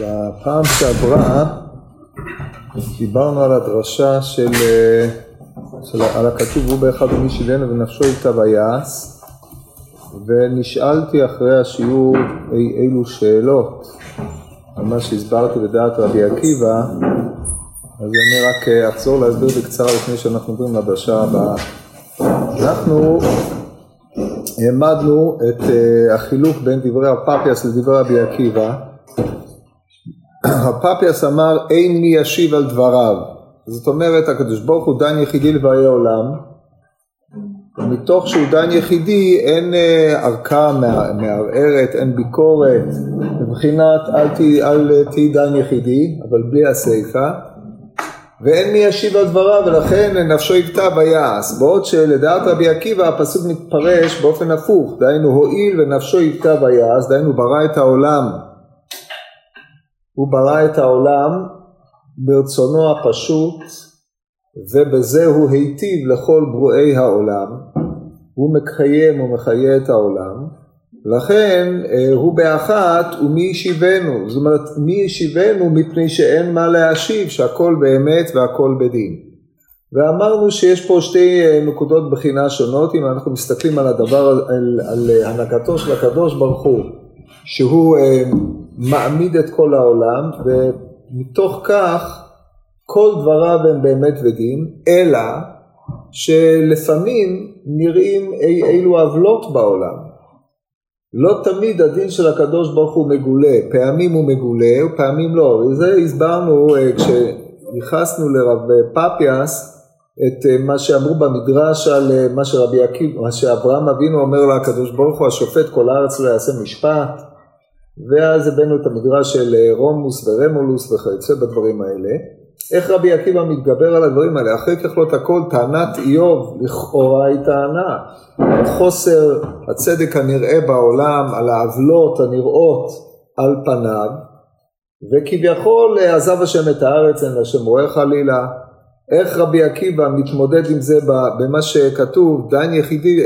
בפעם שעברה דיברנו על הדרשה על הכתוב הוא באחד ומי שיביאנו ונפשו איתה ביעץ, ונשאלתי אחרי השיעור אילו שאלות על מה שהסברתי בדעת רבי עקיבא, אז אני רק אחזור להסביר בקצרה לפני שאנחנו עוברים לדרשה הבאה. אנחנו העמדנו את החילוק בין דברי הפאפיאס לדברי רבי עקיבא. הפאפיאס אמר אין מי ישיב על דבריו, זאת אומרת הקדוש ברוך הוא דן יחידי לבעלי עולם, ומתוך שהוא דן יחידי אין ערכה מערערת, אין ביקורת, מבחינת אל תהי דן יחידי אבל בלי הסיפה, ואין מי ישיב על דבריו ולכן נפשו יבטא ביעס, בעוד שלדעת רבי עקיבא הפסוק מתפרש באופן הפוך, דהיינו הועיל ונפשו יבטא ביעס, דהיינו ברא את העולם, הוא ברא את העולם ברצונו הפשוט, ובזה הוא היטיב לכל ברואי העולם, הוא מקיים ומחיה את העולם, לכן הוא באחת ומי ישיבנו, זאת אומרת מי ישיבנו מפני שאין מה להשיב, שהכל באמת והכל בדין. ואמרנו שיש פה שתי נקודות בחינה שונות, אם אנחנו מסתכלים על הדבר, על הנהגתו של הקדוש ברוך הוא, שהוא מעמיד את כל העולם, ומתוך כך כל דבריו הם באמת ודין, אלא שלפעמים נראים אילו עוולות בעולם. לא תמיד הדין של הקדוש ברוך הוא מגולה, פעמים הוא מגולה ופעמים לא. וזה הסברנו כשייחסנו לרב פאפיאס את מה שאמרו במדרש על מה שרבי עקיבא, מה שאברהם אבינו אומר לה הקדוש ברוך הוא השופט כל הארץ לא יעשה משפט, ואז הבאנו את המדרש של רומוס ורמולוס וכיוצא בדברים האלה. איך רבי עקיבא מתגבר על הדברים האלה? אחרי ככלות הכל, טענת איוב לכאורה היא טענה על חוסר הצדק הנראה בעולם, על העוולות הנראות על פניו, וכביכול עזב השם את הארץ, אין השם רואה חלילה. איך רבי עקיבא מתמודד עם זה במה שכתוב דן יחידי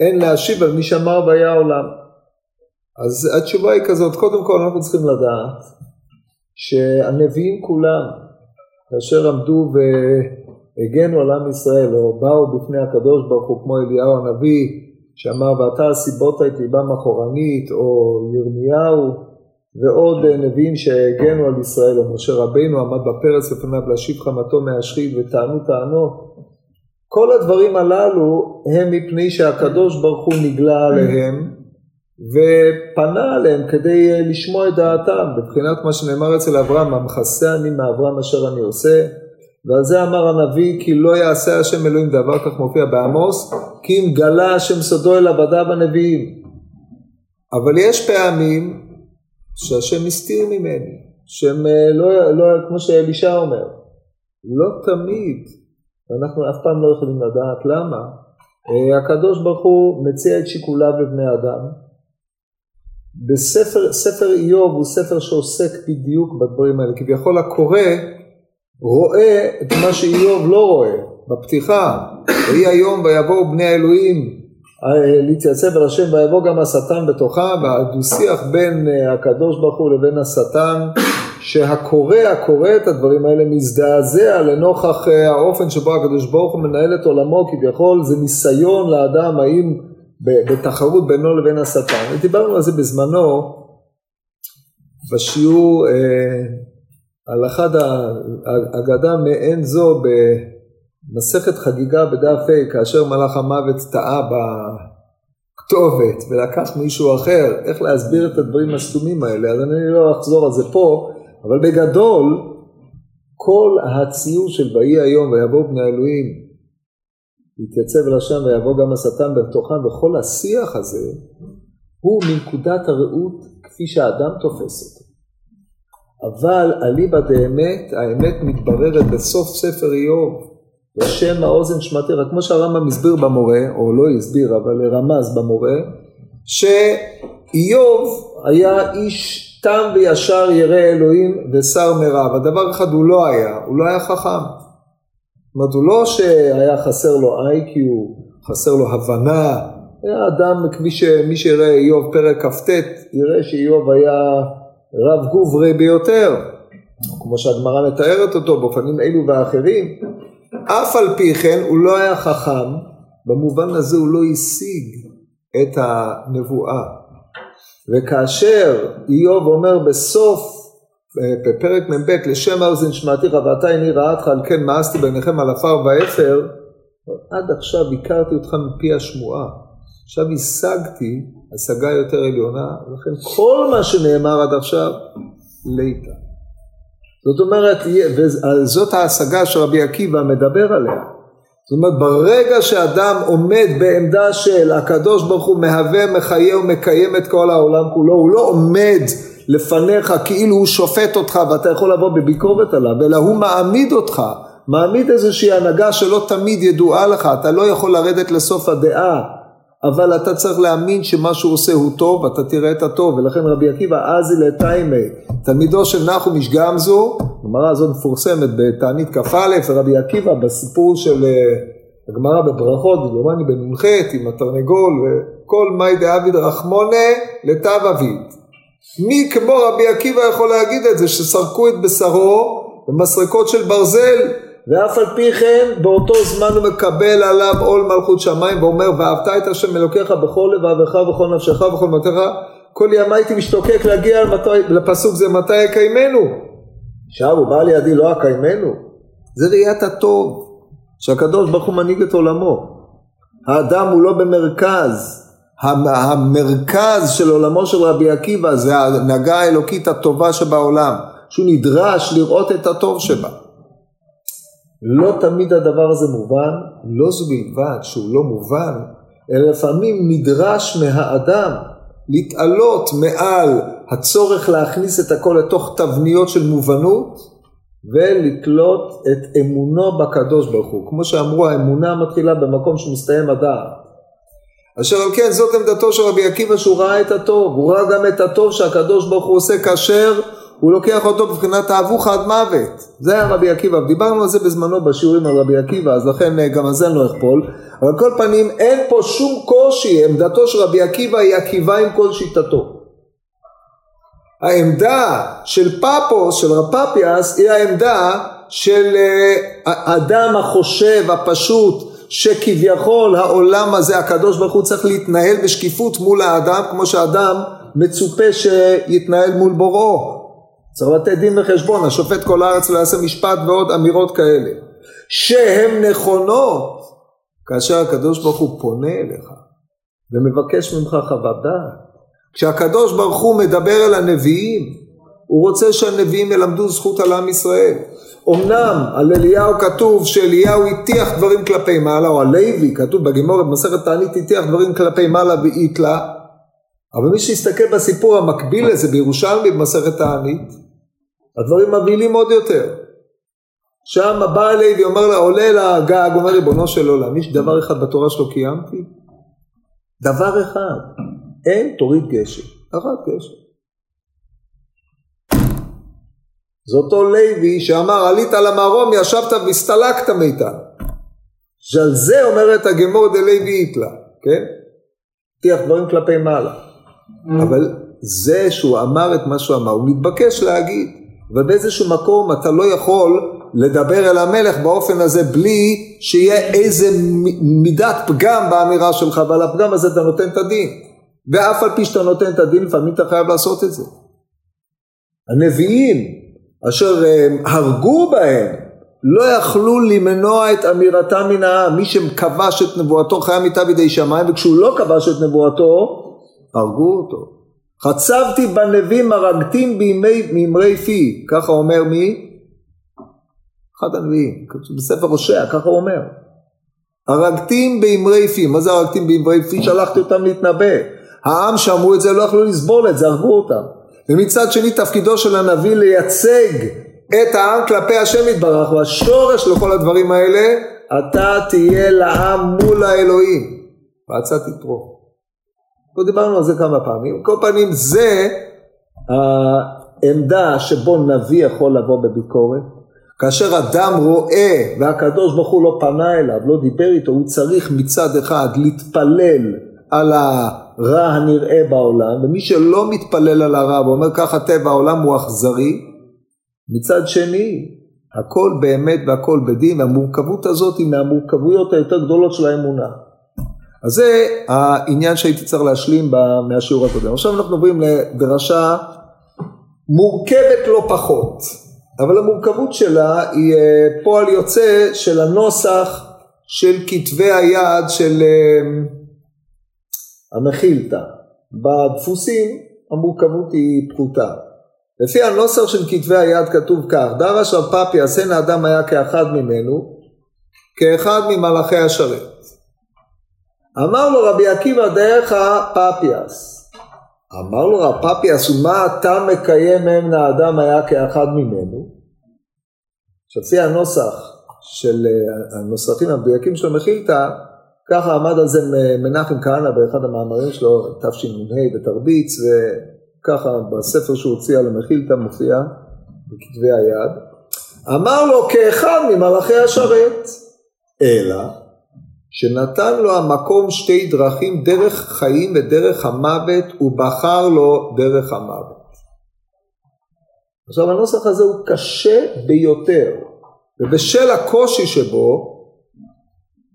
אין להשיב על מי שמר והיה העולם? אז התשובה היא כזאת, קודם כל אנחנו צריכים לדעת שהנביאים כולם, כאשר עמדו והגנו על עם ישראל, או באו בפני הקדוש ברוך הוא כמו אליהו הנביא, שאמר ואתה הסיבות את ליבם אחורנית, או ירמיהו, ועוד נביאים שהגנו על ישראל, או משה רבינו עמד בפרץ לפניו להשיב חמתו מהשחית וטענו טענות. כל הדברים הללו הם מפני שהקדוש ברוך הוא נגלה עליהם, ופנה עליהם כדי לשמוע את דעתם, בבחינת מה שנאמר אצל אברהם, המחסה אני מאברהם אשר אני עושה, ועל זה אמר הנביא, כי לא יעשה השם אלוהים דבר, כך מופיע בעמוס, כי אם גלה השם סודו אל עבדיו הנביאים. אבל יש פעמים שהשם הסתיר ממני, שהם לא כמו שאלישע אומר, לא תמיד, ואנחנו אף פעם לא יכולים לדעת למה, הקדוש ברוך הוא מציע את שיקוליו לבני אדם. בספר איוב הוא ספר שעוסק בדיוק בדברים האלה, כביכול הקורא רואה את מה שאיוב לא רואה. בפתיחה, ויהי היום ויבואו בני האלוהים להתייצב על השם ויבוא גם השטן בתוכה, והדו-שיח בין הקדוש ברוך הוא לבין השטן, שהקורא את הדברים האלה מזדעזע לנוכח האופן שבו הקדוש ברוך הוא מנהל את עולמו, כביכול זה ניסיון לאדם האם בתחרות בינו לבין השטן. ודיברנו על זה בזמנו בשיעור על אחד האגדה מעין זו במסכת חגיגה בדף ה', כאשר מלאך המוות טעה בכתובת ולקח מישהו אחר. איך להסביר את הדברים הסתומים האלה? אז אני לא אחזור על זה פה, אבל בגדול כל הציור של ויהי היום ויבואו בני האלוהים יתייצב לשם ויבוא גם השטן בתוכם, וכל השיח הזה הוא מנקודת הראות כפי שהאדם תופס אותו. אבל אליבא דאמת, האמת מתבררת בסוף ספר איוב, בשם האוזן שמעתירה, כמו שהרמב"ם הסביר במורה, או לא הסביר אבל רמז במורה, שאיוב היה איש תם וישר ירא אלוהים ושר מרע, הדבר אחד הוא לא היה, הוא לא היה חכם. זאת אומרת, הוא לא שהיה חסר לו IQ, חסר לו הבנה, היה אדם, כמי שיראה איוב פרק כ"ט, יראה שאיוב היה רב גוברי ביותר, כמו שהגמרא מתארת אותו באופנים אלו ואחרים, אף על פי כן הוא לא היה חכם, במובן הזה הוא לא השיג את הנבואה. וכאשר איוב אומר בסוף, בפרק מבית, לשם אוזן שמעתי רבעתה איני ראתך, על כן מאסתי בעיניכם על עפר ואפר, עד עכשיו הכרתי אותך מפי השמועה, עכשיו השגתי השגה יותר עליונה, לכן כל מה שנאמר עד עכשיו ליטה. זאת אומרת, זאת ההשגה שרבי עקיבא מדבר עליה. זאת אומרת, ברגע שאדם עומד בעמדה של הקדוש ברוך הוא מהווה, מחיה ומקיים את כל העולם כולו, הוא לא עומד לפניך כאילו הוא שופט אותך ואתה יכול לבוא בביקורת עליו, אלא הוא מעמיד אותך, מעמיד איזושהי הנהגה שלא תמיד ידועה לך, אתה לא יכול לרדת לסוף הדעה, אבל אתה צריך להאמין שמה שהוא עושה הוא טוב, אתה תראה את הטוב. ולכן רבי עקיבא אזי לטיימי, תלמידו של נחום יש גמזו, הגמרא הזאת מפורסמת בתענית כ"א, ורבי עקיבא בסיפור של הגמרא בברכות, דומני בנונחת עם התרנגול, וכל מאי דעביד רחמונה לטב אביד. מי כמו רבי עקיבא יכול להגיד את זה, שסרקו את בשרו במסרקות של ברזל, ואף על פי כן באותו זמן הוא מקבל עליו עול מלכות שמיים, ואומר ואהבת את השם אלוקיך בכל לבבך ובכל נפשך ובכל מאודך, כל ימי הייתי משתוקק להגיע לפסוק זה, מתי יקיימנו? עכשיו הוא בא לידי לא יקיימנו, זה ראיית הטוב שהקדוש ברוך הוא מנהיג את עולמו, האדם הוא לא במרכז, המרכז של עולמו של רבי עקיבא זה ההנהגה האלוקית הטובה שבעולם, שהוא נדרש לראות את הטוב שבה. לא תמיד הדבר הזה מובן, לא זו בלבד שהוא לא מובן, אלא לפעמים נדרש מהאדם להתעלות מעל הצורך להכניס את הכל לתוך תבניות של מובנות, ולתלות את אמונו בקדוש ברוך הוא. כמו שאמרו, האמונה מתחילה במקום שמסתיים הדעת. אשר על כן זאת עמדתו של רבי עקיבא, שהוא ראה את הטוב, הוא ראה גם את הטוב שהקדוש ברוך הוא עושה כאשר הוא לוקח אותו בבחינת תאבוך עד מוות. זה היה רבי עקיבא, ודיברנו על זה בזמנו בשיעורים על רבי עקיבא, אז לכן גם על זה לא אכפול, אבל כל פנים אין פה שום קושי, עמדתו של רבי עקיבא היא עקיבא עם כל שיטתו. העמדה של פאפוס, של רב פאפיאס, היא העמדה של האדם החושב הפשוט, שכביכול העולם הזה הקדוש ברוך הוא צריך להתנהל בשקיפות מול האדם, כמו שאדם מצופה שיתנהל מול בוראו, צריך לתת דין וחשבון, השופט כל הארץ ויעשה משפט, ועוד אמירות כאלה שהן נכונות כאשר הקדוש ברוך הוא פונה אליך ומבקש ממך חוות דעת. כשהקדוש ברוך הוא מדבר אל הנביאים, הוא רוצה שהנביאים ילמדו זכות על עם ישראל. אמנם על אליהו כתוב שאליהו הטיח דברים כלפי מעלה, או הלוי כתוב בגימור במסכת תענית הטיח דברים כלפי מעלה והתלה, אבל מי שיסתכל בסיפור המקביל לזה בירושלמי במסכת תענית, הדברים מבהילים עוד יותר. שם בא הלוי ואומר לה, עולה להגג, אומר ריבונו של עולם, יש דבר אחד בתורה שלא קיימתי, דבר אחד, אין תוריד גשם, אחד גשם. זה אותו לוי שאמר, עלית על המרום, ישבת והסתלקת מאיתנו. שעל זה אומרת הגמור דלוי איתלה, כן? תיח דברים כלפי מעלה. אבל זה שהוא אמר את מה שהוא אמר, הוא מתבקש להגיד, ובאיזשהו מקום אתה לא יכול לדבר אל המלך באופן הזה, בלי שיהיה איזה מידת פגם באמירה שלך, ועל הפגם הזה אתה נותן את הדין. ואף על פי שאתה נותן את הדין, לפעמים אתה חייב לעשות את זה. הנביאים, אשר הרגו בהם, לא יכלו למנוע את אמירתם מן העם. מי שכבש את נבואתו חיה מיתה בידי שמיים, וכשהוא לא כבש את נבואתו, הרגו אותו. חצבתי בנביאים הרגתים ממרי פי, ככה אומר מי? אחד הנביאים, בספר הושע, ככה הוא אומר. הרגתים במרי פי, מה זה הרגתים במרי פי? שלחתי אותם להתנבא. העם שאמרו את זה לא יכלו לסבול את זה, הרגו אותם. ומצד שני תפקידו של הנביא לייצג את העם כלפי השם יתברך, והשורש לכל הדברים האלה, אתה תהיה לעם מול האלוהים, ועצת יתרו. לא דיברנו על זה כמה פעמים, כל פעמים זה העמדה שבו נביא יכול לבוא בביקורת, כאשר אדם רואה והקדוש ברוך הוא לא פנה אליו, לא דיבר איתו, הוא צריך מצד אחד להתפלל על הרע הנראה בעולם, ומי שלא מתפלל על הרע ואומר ככה טבע העולם הוא אכזרי, מצד שני הכל באמת והכל בדין. המורכבות הזאת היא מהמורכבויות היותר גדולות של האמונה. אז זה העניין שהייתי צריך להשלים מהשיעור הקודם. עכשיו אנחנו עוברים לדרשה מורכבת לא פחות, אבל המורכבות שלה היא פועל יוצא של הנוסח של כתבי היד של המכילתא. בדפוסים המורכבות היא פחותה. לפי הנוסח של כתבי היד כתוב כך: דרש רב פאפי סן האדם היה כאחד ממנו, כאחד ממלאכי השרת. אמר לו רבי עקיבא דרך הפאפיאס. אמר לו רב פאפיאס, ומה אתה מקיים אם האדם היה כאחד ממנו? לפי הנוסח של הנוסחים המדויקים של המכילתא, ככה עמד על זה מנחם כהנא באחד המאמרים שלו, תשנ"ה בתרביץ, וככה בספר שהוא הוציא על המכילתא מופיע בכתבי היד. אמר לו כאחד ממלאכי השרת, אלא שנתן לו המקום שתי דרכים, דרך חיים ודרך המוות, ובחר לו דרך המוות. עכשיו הנוסח הזה הוא קשה ביותר, ובשל הקושי שבו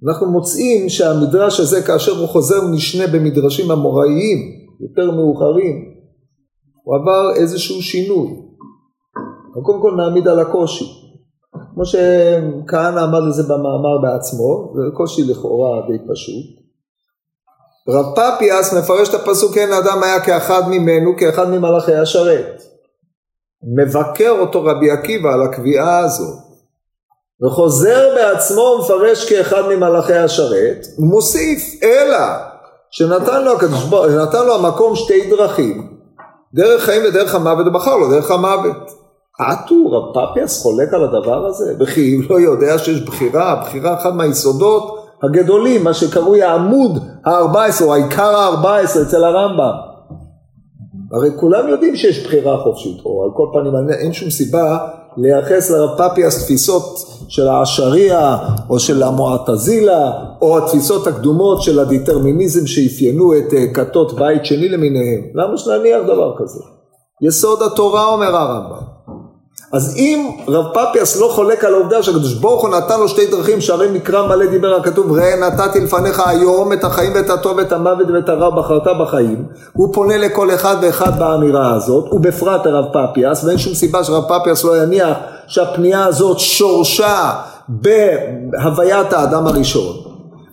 אנחנו מוצאים שהמדרש הזה כאשר הוא חוזר נשנה במדרשים המוראיים יותר מאוחרים, הוא עבר איזשהו שינוי. קודם כל נעמיד על הקושי, כמו שכהנא עמד לזה במאמר בעצמו, זה קושי לכאורה די פשוט. רב פאפיאס מפרש את הפסוק אין האדם היה כאחד ממנו, כאחד ממלאכי השרת. מבקר אותו רבי עקיבא על הקביעה הזאת, וחוזר בעצמו מפרש כאחד ממלאכי השרת, ומוסיף אלא שנתן לו המקום שתי דרכים, דרך חיים ודרך המוות, ובחר לו דרך המוות. עטו רב פאפיאס חולק על הדבר הזה, וכי אם לא יודע שיש בחירה, הבחירה אחת מהיסודות הגדולים, מה שקרוי העמוד ה-14 או העיקר ה-14 אצל הרמב"ם. הרי כולם יודעים שיש בחירה חופשית, או על כל פנים אין שום סיבה לייחס לרב פאפיאס תפיסות של העשריה או של המועטזילה או התפיסות הקדומות של הדטרמיניזם שאפיינו את כתות בית שני למיניהם. למה שנניח דבר כזה? יסוד התורה אומר הרמב"ם. אז אם רב פאפיאס לא חולק על העובדה שהקדוש ברוך הוא נתן לו שתי דרכים, שערי מקרא מלא דיבר הכתוב, ראה נתתי לפניך היום את החיים ואת הטוב ואת המוות ואת הרע בחרת בחיים, הוא פונה לכל אחד ואחד באמירה הזאת, ובפרט הרב פאפיאס, ואין שום סיבה שרב פאפיאס לא יניח שהפנייה הזאת שורשה בהוויית האדם הראשון.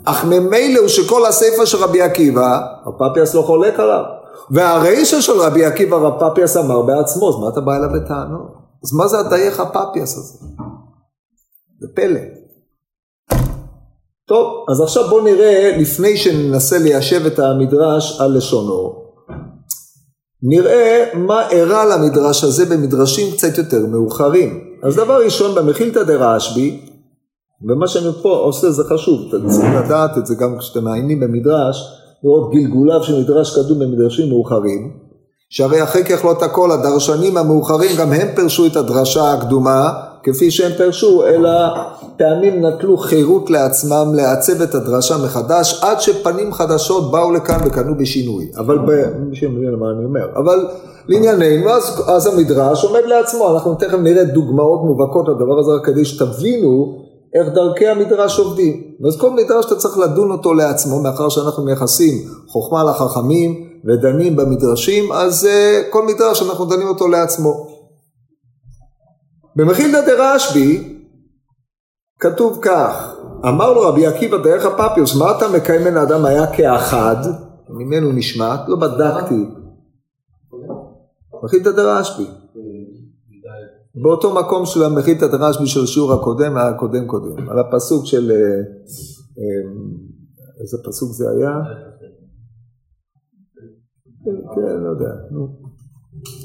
אך ממילא הוא שכל הספר של רבי עקיבא, רב פאפיאס לא חולק עליו, והרעישה של רבי עקיבא רב פאפיאס אמר בעצמו, אז מה אתה בא אליו בטענות? אז מה זה הדייך הפאפיאס הזה? זה פלא. טוב, אז עכשיו בואו נראה, לפני שננסה ליישב את המדרש על לשונו, נראה מה אירע למדרש הזה במדרשים קצת יותר מאוחרים. אז דבר ראשון, במכילתא דרשב"י, ומה שאני פה עושה זה חשוב, אתם צריכים לדעת את זה גם כשאתם מעיינים במדרש, לראות גלגוליו של מדרש קדום במדרשים מאוחרים, שהרי אחרי ככלות הכל הדרשנים המאוחרים גם הם פרשו את הדרשה הקדומה כפי שהם פרשו, אלא פעמים נטלו חירות לעצמם לעצב את הדרשה מחדש עד שפנים חדשות באו לכאן וקנו בשינוי. אבל לענייננו, אז המדרש עומד לעצמו. אנחנו תכף נראה דוגמאות מובהקות לדבר הזה כדי שתבינו איך דרכי המדרש עובדים. אז כל מדרש אתה צריך לדון אותו לעצמו, מאחר שאנחנו מייחסים חוכמה לחכמים ודנים במדרשים, אז כל מדרש אנחנו דנים אותו לעצמו. במכילתא דרשב"י כתוב כך: אמר לו רבי עקיבא דרך הפאפיאס, מה אתה מקיים מן האדם היה כאחד ממנו? נשמעת, לא בדקתי. מכילתא דרשב"י, באותו מקום של המכילתא דרשב"י של שיעור הקודם, על הפסוק של איזה פסוק זה היה? כן, לא יודע,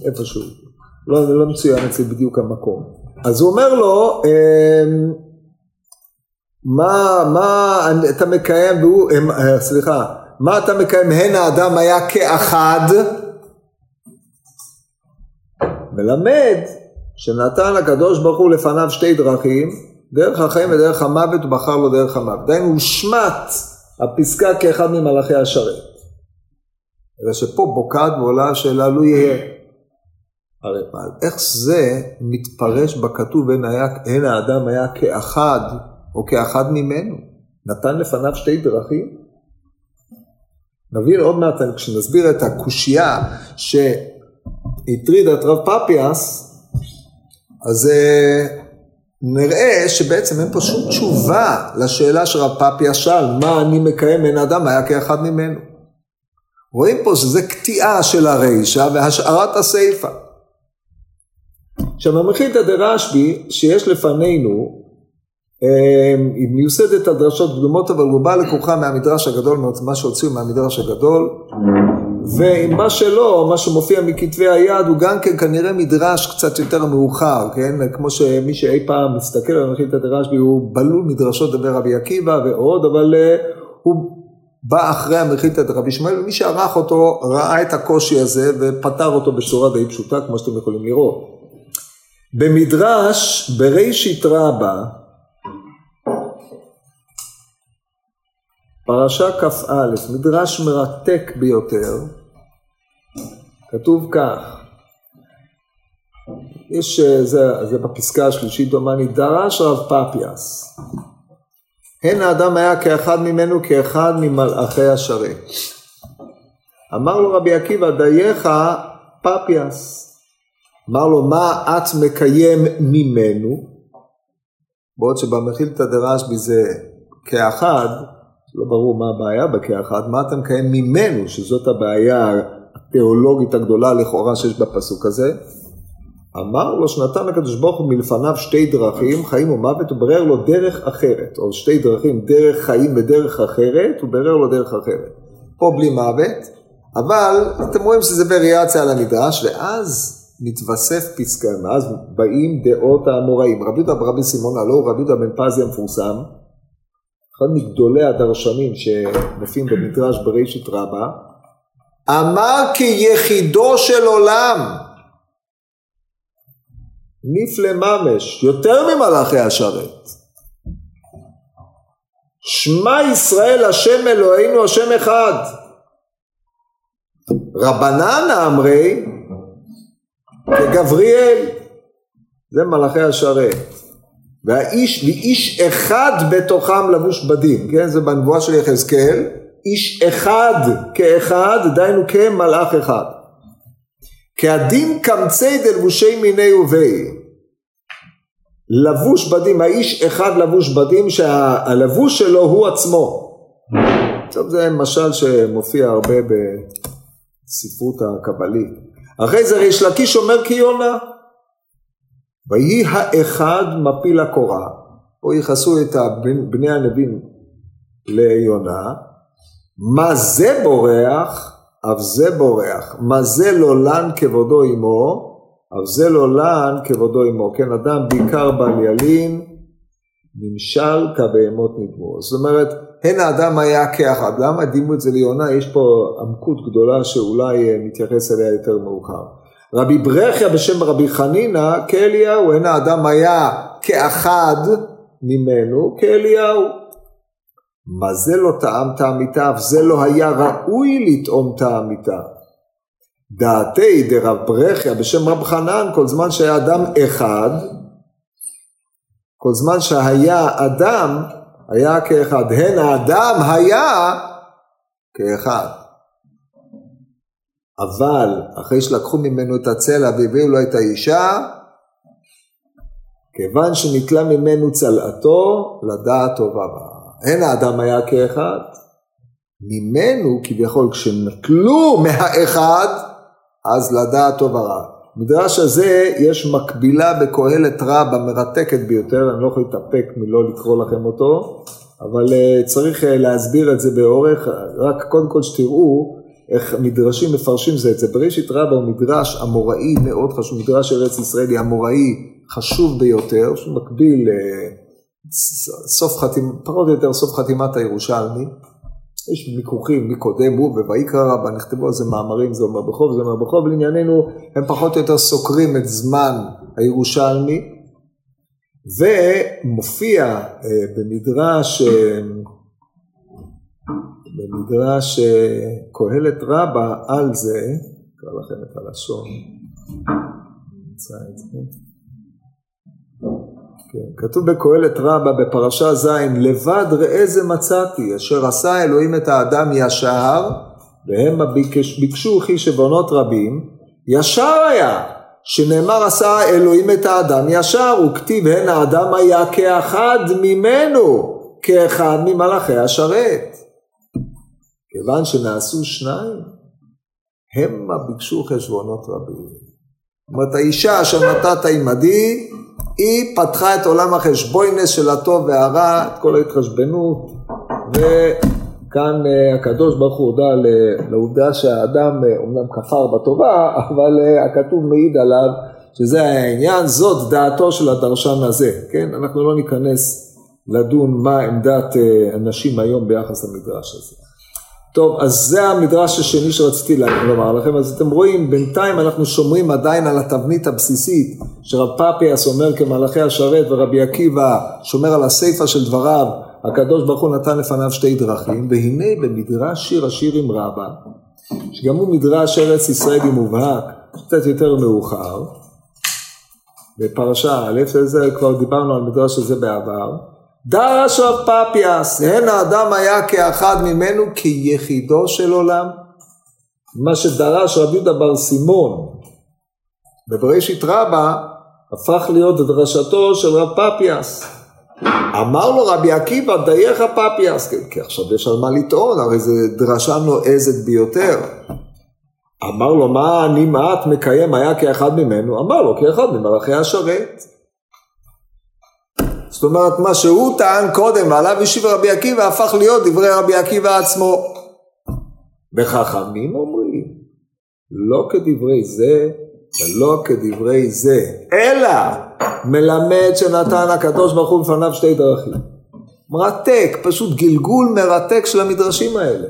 איפשהו, לא מצוין אצלי בדיוק המקום. אז הוא אומר לו, מה אתה מקיים הן האדם היה כאחד, מלמד שנתן הקדוש ברוך הוא לפניו שתי דרכים, דרך החיים ודרך המוות, ובחר לו דרך המוות. דהיינו, הושמט הפסקה כאחד ממלאכי השרת. אלא שפה בוקעת ועולה השאלה לא יהיה. הרי פעל, איך זה מתפרש בכתוב אין האדם היה כאחד או כאחד ממנו? נתן לפניו שתי דרכים? נביא עוד מעט, כשנסביר את הקושייה שהטריד את רב פפיאס, אז נראה שבעצם אין פה שום תשובה לשאלה שרב פפיאס שאל, מה אני מקיים אין האדם היה כאחד ממנו. רואים פה שזה קטיעה של הרישה והשארת הסיפה. עכשיו המחילתא דרשב"י שיש לפנינו, היא מיוסדת על דרשות קדומות, אבל הוא בא לקוחה מהמדרש הגדול, מה שהוציאו מהמדרש הגדול, ועם מה שלא, מה שמופיע מכתבי היד, הוא גם כן כנראה מדרש קצת יותר מאוחר, כן? כמו שמי שאי פעם מסתכל על המחילתא דרשב"י, הוא בלול מדרשות דבר רבי עקיבא ועוד, אבל הוא בא אחרי המחילתא דרבי שמואל, ומי שערך אותו ראה את הקושי הזה, ופתר אותו בצורה די פשוטה, כמו שאתם יכולים לראות. במדרש בראשית רבה, פרשה כ"א, מדרש מרתק ביותר, כתוב כך, זה בפסקה השלישית דומני, דרש רב פפיאס, הן האדם היה כאחד ממנו, כאחד ממלאכי השרת. אמר לו רבי עקיבא, דייך פפיאס, אמר לו, מה את מקיים ממנו? בעוד שבמחילתא דרשב"י זה כאחד, לא ברור מה הבעיה בכאחד, מה אתה מקיים ממנו, שזאת הבעיה התיאולוגית הגדולה לכאורה שיש בפסוק הזה. אמר לו שנתן הקדוש ברוך הוא מלפניו שתי דרכים, חיים ומוות, הוא ברר לו דרך אחרת, או שתי דרכים, דרך חיים ודרך אחרת, הוא ברר לו דרך אחרת. פה בלי מוות, אבל אתם רואים שזה וריאציה על המדרש, ואז מתווסף פסקה, אז באים דעות האמוראים. רבי יהודה ברבי סימון הלוי, רבי יהודה בן פזי המפורסם, אחד מגדולי הדרשנים שמופיעים במדרש בראשית רבה, אמר כיחידו של עולם, נפלא ממש, יותר ממלאכי השרת. שמע ישראל השם אלוהינו השם אחד. רבנן אמרי, וגבריאל, זה מלאכי השרת, ואיש אחד בתוכם לבוש בדים, כן? זה בנבואה של יחזקאל, איש אחד כאחד, דיינו כמלאך אחד, כעדים קמצי דלבושי מיני ובי, לבוש בדים, האיש אחד לבוש בדים, שהלבוש שלו הוא עצמו. עכשיו זה משל שמופיע הרבה בספרות הקבלית. אחרי זה ריש לקיש אומר כי יונה, ויהי האחד מפיל הקורה, או ייחסו את בני הנביאים ליונה, מה זה בורח, אף זה בורח, מה זה לא לן כבודו עמו, אף זה לא לן כבודו עמו, כן, אדם בעיקר בל ילין, נמשל כבהמות נדמו, זאת אומרת, הן האדם היה כאחד, למה דימו את זה ליונה? יש פה עמקות גדולה שאולי מתייחס אליה יותר מאוחר. רבי ברכיה בשם רבי חנינה, כאליהו, הן האדם היה כאחד ממנו, כאליהו. מה זה לא טעם תעמיתה, אף זה לא היה ראוי לטעום תעמיתה. דעתי דרב ברכיה בשם רב חנן, כל זמן שהיה אדם אחד, כל זמן שהיה אדם, היה כאחד, הן האדם היה כאחד. אבל אחרי שלקחו ממנו את הצלע והביאו לו את האישה, כיוון שנתלה ממנו צלעתו, לדעת טובה. הן האדם היה כאחד, ממנו כביכול כשנטלו מהאחד, אז לדעת טובה. מדרש הזה יש מקבילה בקהלת רבה מרתקת ביותר, אני לא יכול להתאפק מלא לקרוא לכם אותו, אבל צריך להסביר את זה באורך, רק קודם כל שתראו איך מדרשים מפרשים זה את זה. בראשית רבה הוא מדרש אמוראי מאוד חשוב, מדרש ארץ ישראלי אמוראי חשוב ביותר, שמקביל פחות או יותר סוף חתימת הירושלמי. יש מיקוחים, מקודם הוא ובעיקר רבה, נכתבו על זה מאמרים, זה אומר בחוב, זה אומר בחוב, לענייננו הם פחות או יותר סוקרים את זמן הירושלמי, ומופיע במדרש במדרש קהלת רבה על זה, אקרא לכם את הלשון, נמצא את זה. כן. כתוב בקהלת רבה בפרשה ז', לבד ראה זה מצאתי, אשר עשה אלוהים את האדם ישר, והם ביקשו חישבונות רבים, ישר היה, שנאמר עשה אלוהים את האדם ישר, הוא כתיב הן האדם היה כאחד ממנו, כאחד ממלאכי השרת. כיוון שנעשו שניים, הם ביקשו חשבונות רבים. זאת אומרת, האישה שנתת עימדי, היא פתחה את עולם החשבוינס של הטוב והרע, את כל ההתחשבנות, וכאן הקדוש ברוך הוא הודה לעובדה שהאדם אומנם כפר בטובה, אבל הכתוב מעיד עליו שזה העניין, זאת דעתו של הדרשן הזה, כן? אנחנו לא ניכנס לדון מה עמדת אנשים היום ביחס למדרש הזה. טוב, אז זה המדרש השני שרציתי לומר לכם. אז אתם רואים, בינתיים אנחנו שומרים עדיין על התבנית הבסיסית שרב פאפיאס אומר כמלאכי השרת, ורבי עקיבא שומר על הסיפה של דבריו, הקדוש ברוך הוא נתן לפניו שתי דרכים, והנה במדרש שיר השירים רבה, שגם הוא מדרש ארץ ישראלי מובהק, קצת יותר מאוחר, בפרשה א', זה כבר דיברנו על מדרש הזה בעבר, דרש רב פאפיאס, הן האדם היה כאחד ממנו, כיחידו של עולם. מה שדרש רבי יהודה בר סימון בבראשית רבה, הפך להיות דרשתו של רב פאפיאס. אמר לו רבי עקיבא, דייך פאפיאס, כי עכשיו יש על מה לטעון, הרי זה דרשה נועזת ביותר. אמר לו, מה אני מעט מקיים היה כאחד ממנו? אמר לו, כאחד ממלאכי השרת. זאת אומרת, מה שהוא טען קודם ועליו ישיב רבי עקיבא, הפך להיות דברי רבי עקיבא עצמו. וחכמים אומרים, לא כדברי זה ולא כדברי זה, אלא מלמד שנתן הקדוש ברוך הוא לפניו שתי דרכים. מרתק, פשוט גלגול מרתק של המדרשים האלה.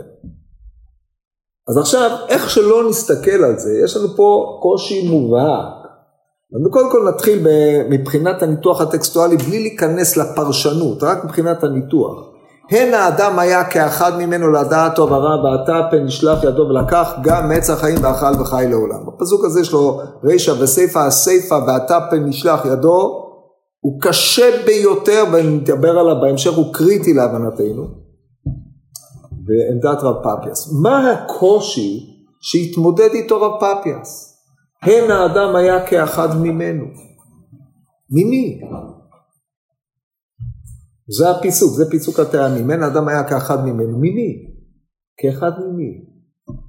אז עכשיו, איך שלא נסתכל על זה, יש לנו פה קושי מובהק. אז קודם כל נתחיל מבחינת הניתוח הטקסטואלי, בלי להיכנס לפרשנות, רק מבחינת הניתוח. הן האדם היה כאחד ממנו לדעת טוב ורע, ועתה פן נשלח ידו ולקח גם עץ החיים ואכל וחי לעולם. הפסוק הזה יש לו רשע וסיפא, הסיפא ועתה פן נשלח ידו, הוא קשה ביותר, ונדבר עליו בהמשך, הוא קריטי להבנתנו. ועמדת רב פאפיאס. מה הקושי שהתמודד איתו רב פאפיאס? הן האדם היה כאחד ממנו. ממי? זה הפיסוק, זה פיסוק התענים. הן האדם היה כאחד ממנו. ממי? כאחד ממי.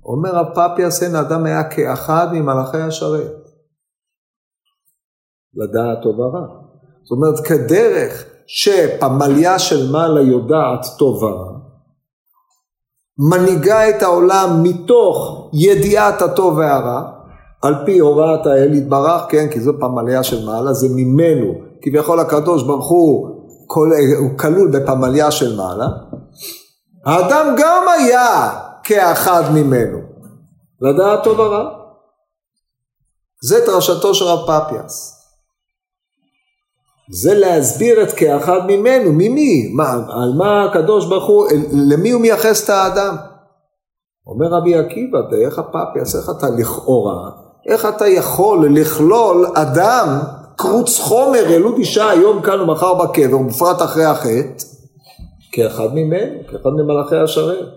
אומר הפאפיאס, הן האדם היה כאחד ממלאכי השרת. לדעת טוב ורע. זאת אומרת, כדרך שפמליה של מעלה יודעת טוב ורע, מנהיגה את העולם מתוך ידיעת הטוב והרע, על פי הוראת האל יתברך, כן, כי זו פמליה של מעלה, זה ממנו, כביכול הקדוש ברוך הוא כלול בפמליה של מעלה, האדם גם היה כאחד ממנו, לדעת טוב ורע, זה דרשתו של רב פאפיאס, זה להסביר את כאחד ממנו, ממי, על מה הקדוש ברוך הוא, למי הוא מייחס את האדם, אומר רבי עקיבא, דייך פאפיאס, איך אתה לכאורה, איך אתה יכול לכלול אדם, קרוץ חומר, ילוד אישה היום כאן ומחר בקבר, ובפרט אחרי החטא, כאחד ממנו, כאחד ממלאכי השרת.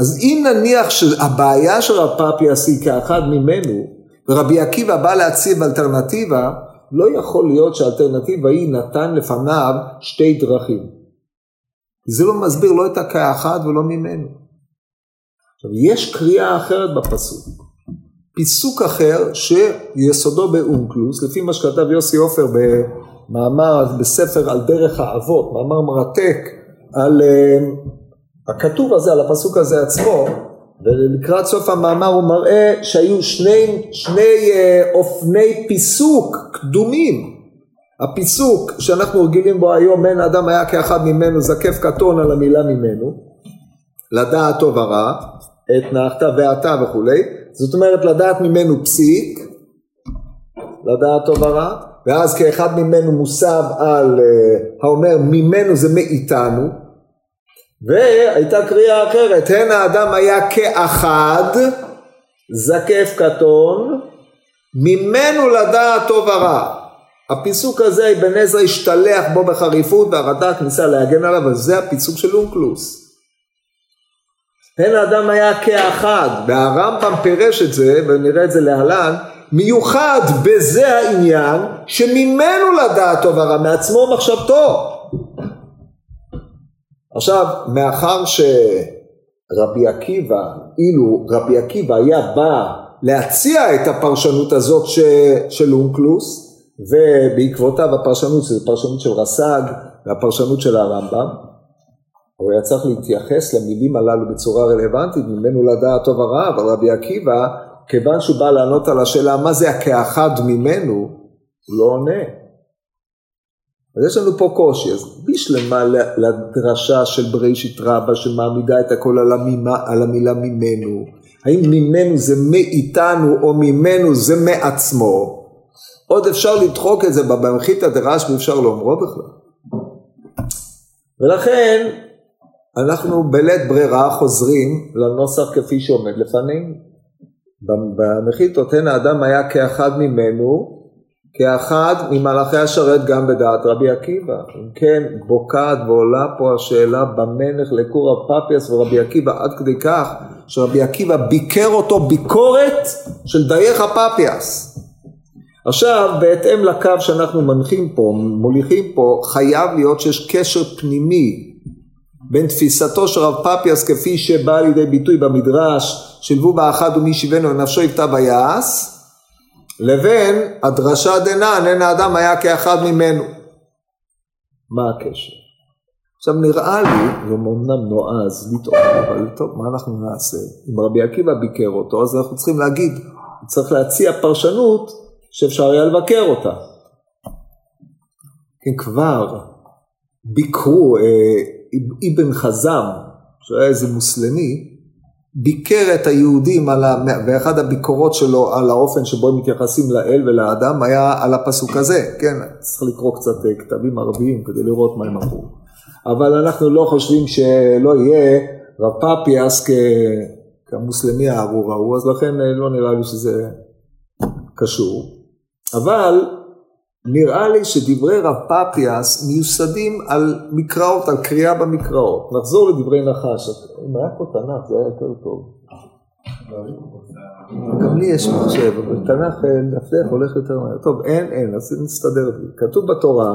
אז אם נניח שהבעיה של רב פאפיאס היא כאחד ממנו, ורבי עקיבא בא להציב אלטרנטיבה, לא יכול להיות שהאלטרנטיבה היא נתן לפניו שתי דרכים. זה לא מסביר לא את הכאחד ולא ממנו. עכשיו יש קריאה אחרת בפסוק. פיסוק אחר שיסודו באונקלוס, לפי מה שכתב יוסי עופר במאמר בספר על דרך האבות, מאמר מרתק על הכתוב הזה, על הפסוק הזה עצמו, ולקראת סוף המאמר הוא מראה שהיו שני אופני פיסוק קדומים. הפיסוק שאנחנו רגילים בו היום, אין אדם היה כאחד ממנו, זקף קטון על המילה ממנו, לדעת טוב ורע, את נחת ואתה וכולי, זאת אומרת לדעת ממנו פסיק, לדעת טוב ורע, ואז כאחד ממנו מוסב על, האומר ממנו זה מאיתנו, והייתה קריאה אחרת, הן האדם היה כאחד, זקף קטון, ממנו לדעת טוב ורע. הפיסוק הזה אבן עזרא השתלח בו בחריפות, והרד"ק ניסה להגן עליו, אבל זה הפיסוק של אונקלוס. הן האדם היה כאחד, והרמב"ם פירש את זה, ונראה את זה להלן, מיוחד בזה העניין, שממנו לדעת טוב ורע, מעצמו מחשבתו. עכשיו, מאחר שרבי עקיבא, אילו רבי עקיבא היה בא להציע את הפרשנות הזאת של אונקלוס, ובעקבותיו הפרשנות, שזו פרשנות של רס"ג, והפרשנות של הרמב"ם, הוא היה צריך להתייחס למילים הללו בצורה רלוונטית, ממנו לדעת טוב ורע, אבל רבי עקיבא, כיוון שהוא בא לענות על השאלה, מה זה הכאחד ממנו, הוא לא עונה. אז יש לנו פה קושי, אז בשלמה לדרשה של בראשית רבה, שמעמידה את הכל על המילה ממנו, האם ממנו זה מאיתנו, או ממנו זה מעצמו, עוד אפשר לדחוק את זה במחית הדרש, ואפשר לאומרו בכלל. ולכן, אנחנו בלית ברירה חוזרים לנוסח כפי שעומד לפנינו. במחיתות, הן האדם היה כאחד ממנו, כאחד ממלאכי השרת גם בדעת רבי עקיבא. אם כן, בוקעת ועולה פה השאלה במה נחלקו רב פאפיוס ורבי עקיבא, עד כדי כך שרבי עקיבא ביקר אותו ביקורת של דייך הפאפיוס. עכשיו, בהתאם לקו שאנחנו מוליכים פה, חייב להיות שיש קשר פנימי בין תפיסתו של רב פאפיוס כפי שבא לידי ביטוי במדרש, שלבו באחד ומי שיבנו נפשו יפתה ביעס, לבין הדרשה דנן, אין האדם היה כאחד ממנו. מה הקשר? עכשיו נראה לי, ומאמנם נועז לטעון, אבל טוב, מה אנחנו נעשה? אם רבי עקיבא ביקר אותו, אז אנחנו צריכים להגיד, צריך להציע פרשנות, שאפשר היה לבקר אותה. כן, כבר ביקרו, איבן חזם, שהיה איזה מוסלמי, ביקר את היהודים, ואחד הביקורות שלו על האופן שבו הם מתייחסים לאל ולאדם, היה על הפסוק הזה. כן, צריך לקרוא קצת כתבים ערביים, כדי לראות מה הם אמרו. אבל אנחנו לא חושבים שלא יהיה רב פאפיוס כמוסלמי הארור ההוא, אז לכן לא נראה לי שזה קשור, אבל נראה לי שדברי רב פאפיוס מיוסדים על מקראות, על קריאה במקראות. נחזור לדברי נחש, אם היה פה תנ"ך זה היה יותר טוב. גם לי יש מחשב, אבל תנ"ך נפתח הולך יותר מהר. טוב, אין, אז נסתדר את זה. כתוב בתורה,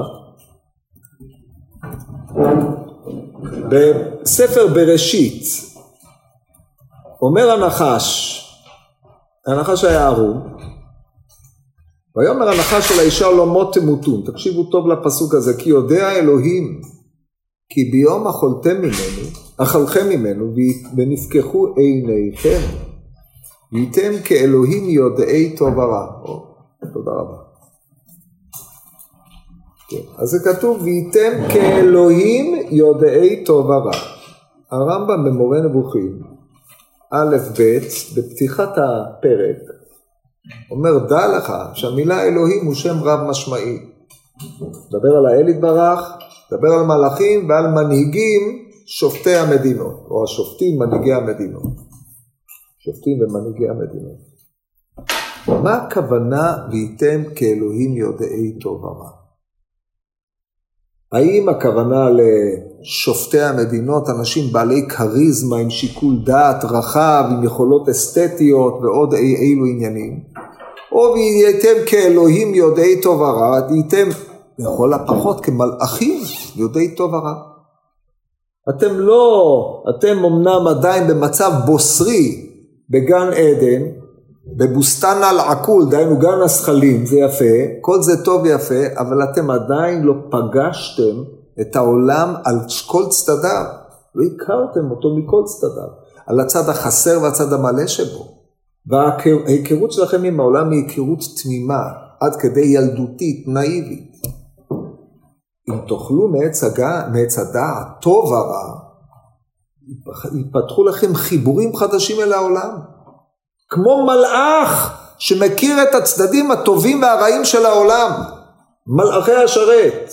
בספר בראשית, אומר הנחש היה ערום, ויאמר הנחש אל האישה לא מות תמותון. תקשיבו טוב לפסוק הזה, כי יודע אלוהים, כי ביום אכלכם ממנו, ונפקחו עיניכם, והייתם כאלוהים יודעי טוב ורע. תודה רבה. כן, אז זה כתוב, והייתם כאלוהים יודעי טוב ורע. הרמב"ם במורה נבוכים, א' ב', בפתיחת הפרק, אומר, דע לך שהמילה אלוהים הוא שם רב משמעי. דבר על האל יתברך, דבר על מלאכים ועל מנהיגים שופטי המדינות, או השופטים מנהיגי המדינות. שופטים ומנהיגי המדינות. מה הכוונה וייתם כאלוהים יודעי טוב ורע? האם הכוונה לשופטי המדינות, אנשים בעלי קריזמה עם שיקול דעת רחב, עם יכולות אסתטיות ועוד אילו עניינים, או והייתם כאלוהים יודעי טוב ורע, הייתם לכל הפחות כמלאכים יודעי טוב ורע. אתם אומנם עדיין במצב בוסרי בגן עדן, בבוסטן על עקול, דיינו גן השכלים, זה יפה, כל זה טוב ויפה, אבל אתם עדיין לא פגשתם את העולם על כל צדדיו, לא הכרתם אותו מכל צדדיו, על הצד החסר והצד המלא שבו, וההיכרות שלכם עם העולם היא היכרות תמימה, עד כדי ילדותית, נאיבית. אם תאכלו מעץ הדעת, טוב ורע, יפתחו לכם חיבורים חדשים אל העולם, כמו מלאך שמכיר את הצדדים הטובים והרעים של העולם, מלאכי השרת,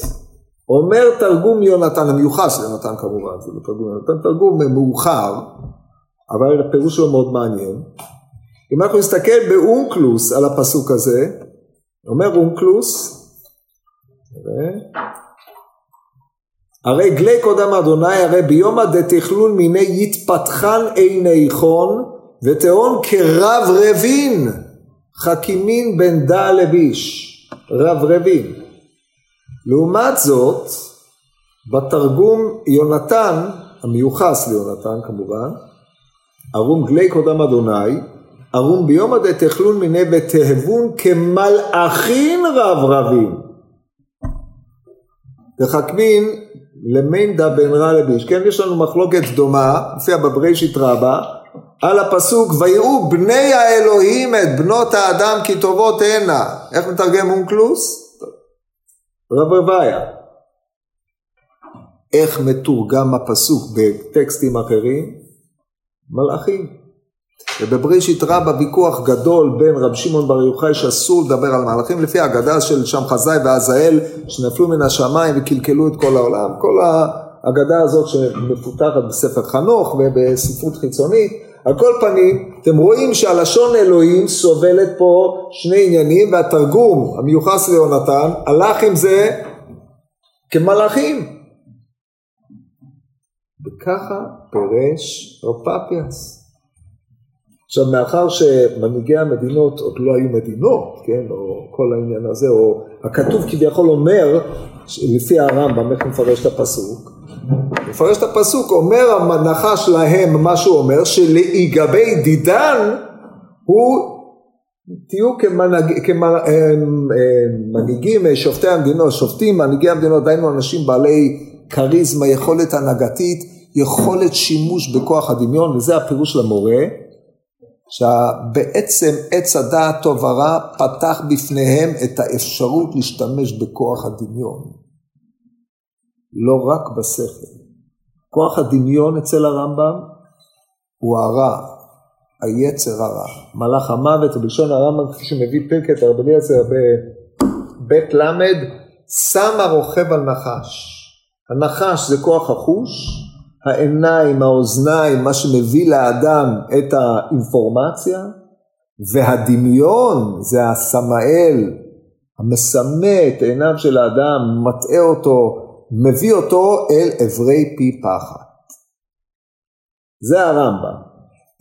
אומר תרגום יונתן, המיוחס ליונתן כמובן, זה תרגום יונתן, תרגום מאוחר, אבל הפירוש שלו מאוד מעניין. אם אנחנו נסתכל באונקלוס על הפסוק הזה, אומר אונקלוס, הרי גלי קודם אדוני, הרי ביומא דתכלול מיני יתפתחן עיניכון, ותהון כרב רבין, חכימין בן דע לביש, רב רבין. לעומת זאת, בתרגום יונתן, המיוחס ליונתן כמובן, ארום גלי קודם אדוני, ארום ביום עדי תכלון מיני בתהבון כמלאכין רב רבים. וחכמין למנדה בן רע לביש. כן, יש לנו מחלוקת דומה, מופיע בבראשית רבה, על הפסוק, ויראו בני האלוהים את בנות האדם כי טובות הנה. איך מתרגם אונקלוס? רב רביה. איך מתורגם הפסוק בטקסטים אחרים? מלאכים. ובבראשית רבה ויכוח גדול בין רב שמעון בר יוחאי שאסור לדבר על מלאכים, לפי ההגדה של שם חזאי ועזאל שנפלו מן השמיים וקלקלו את כל העולם. כל ההגדה הזאת שמפותחת בספר חנוך ובספרות חיצונית. על כל פנים, אתם רואים שהלשון אלוהים סובלת פה שני עניינים, והתרגום המיוחס ליונתן הלך עם זה כמלאכים. וככה פירש רב פאפיאס. עכשיו, מאחר שמנהיגי המדינות עוד לא היו מדינות, כן, או כל העניין הזה, או הכתוב כביכול אומר, לפי הרמב"ם, איך מפרש את הפסוק? מפרש את הפסוק, אומר הנחש להם, מה שהוא אומר, שלאיגבי דידן, הוא תהיו כמנהיגים, שופטי המדינות, שופטים, מנהיגי המדינות, דיינו אנשים בעלי קריזמה, יכולת הנהגתית, יכולת שימוש בכוח הדמיון, וזה הפירוש למורה, שבעצם עץ הדעת טוב ורע פתח בפניהם את האפשרות להשתמש בכוח הדמיון. לא רק בשכל. כוח הדמיון אצל הרמב"ם הוא הרע, היצר הרע. מלאך המוות, בלשון הרמב"ם, כפי שמביא פרקת הרב אליעזר בבית למד, שם הרוכב על נחש. הנחש זה כוח החוש, העיניים, האוזניים, מה שמביא לאדם את האינפורמציה, והדמיון זה הסמאל, המסמא את עיניו של האדם, מטעה אותו, מביא אותו אל עברי פי פחת. זה הרמב"ם.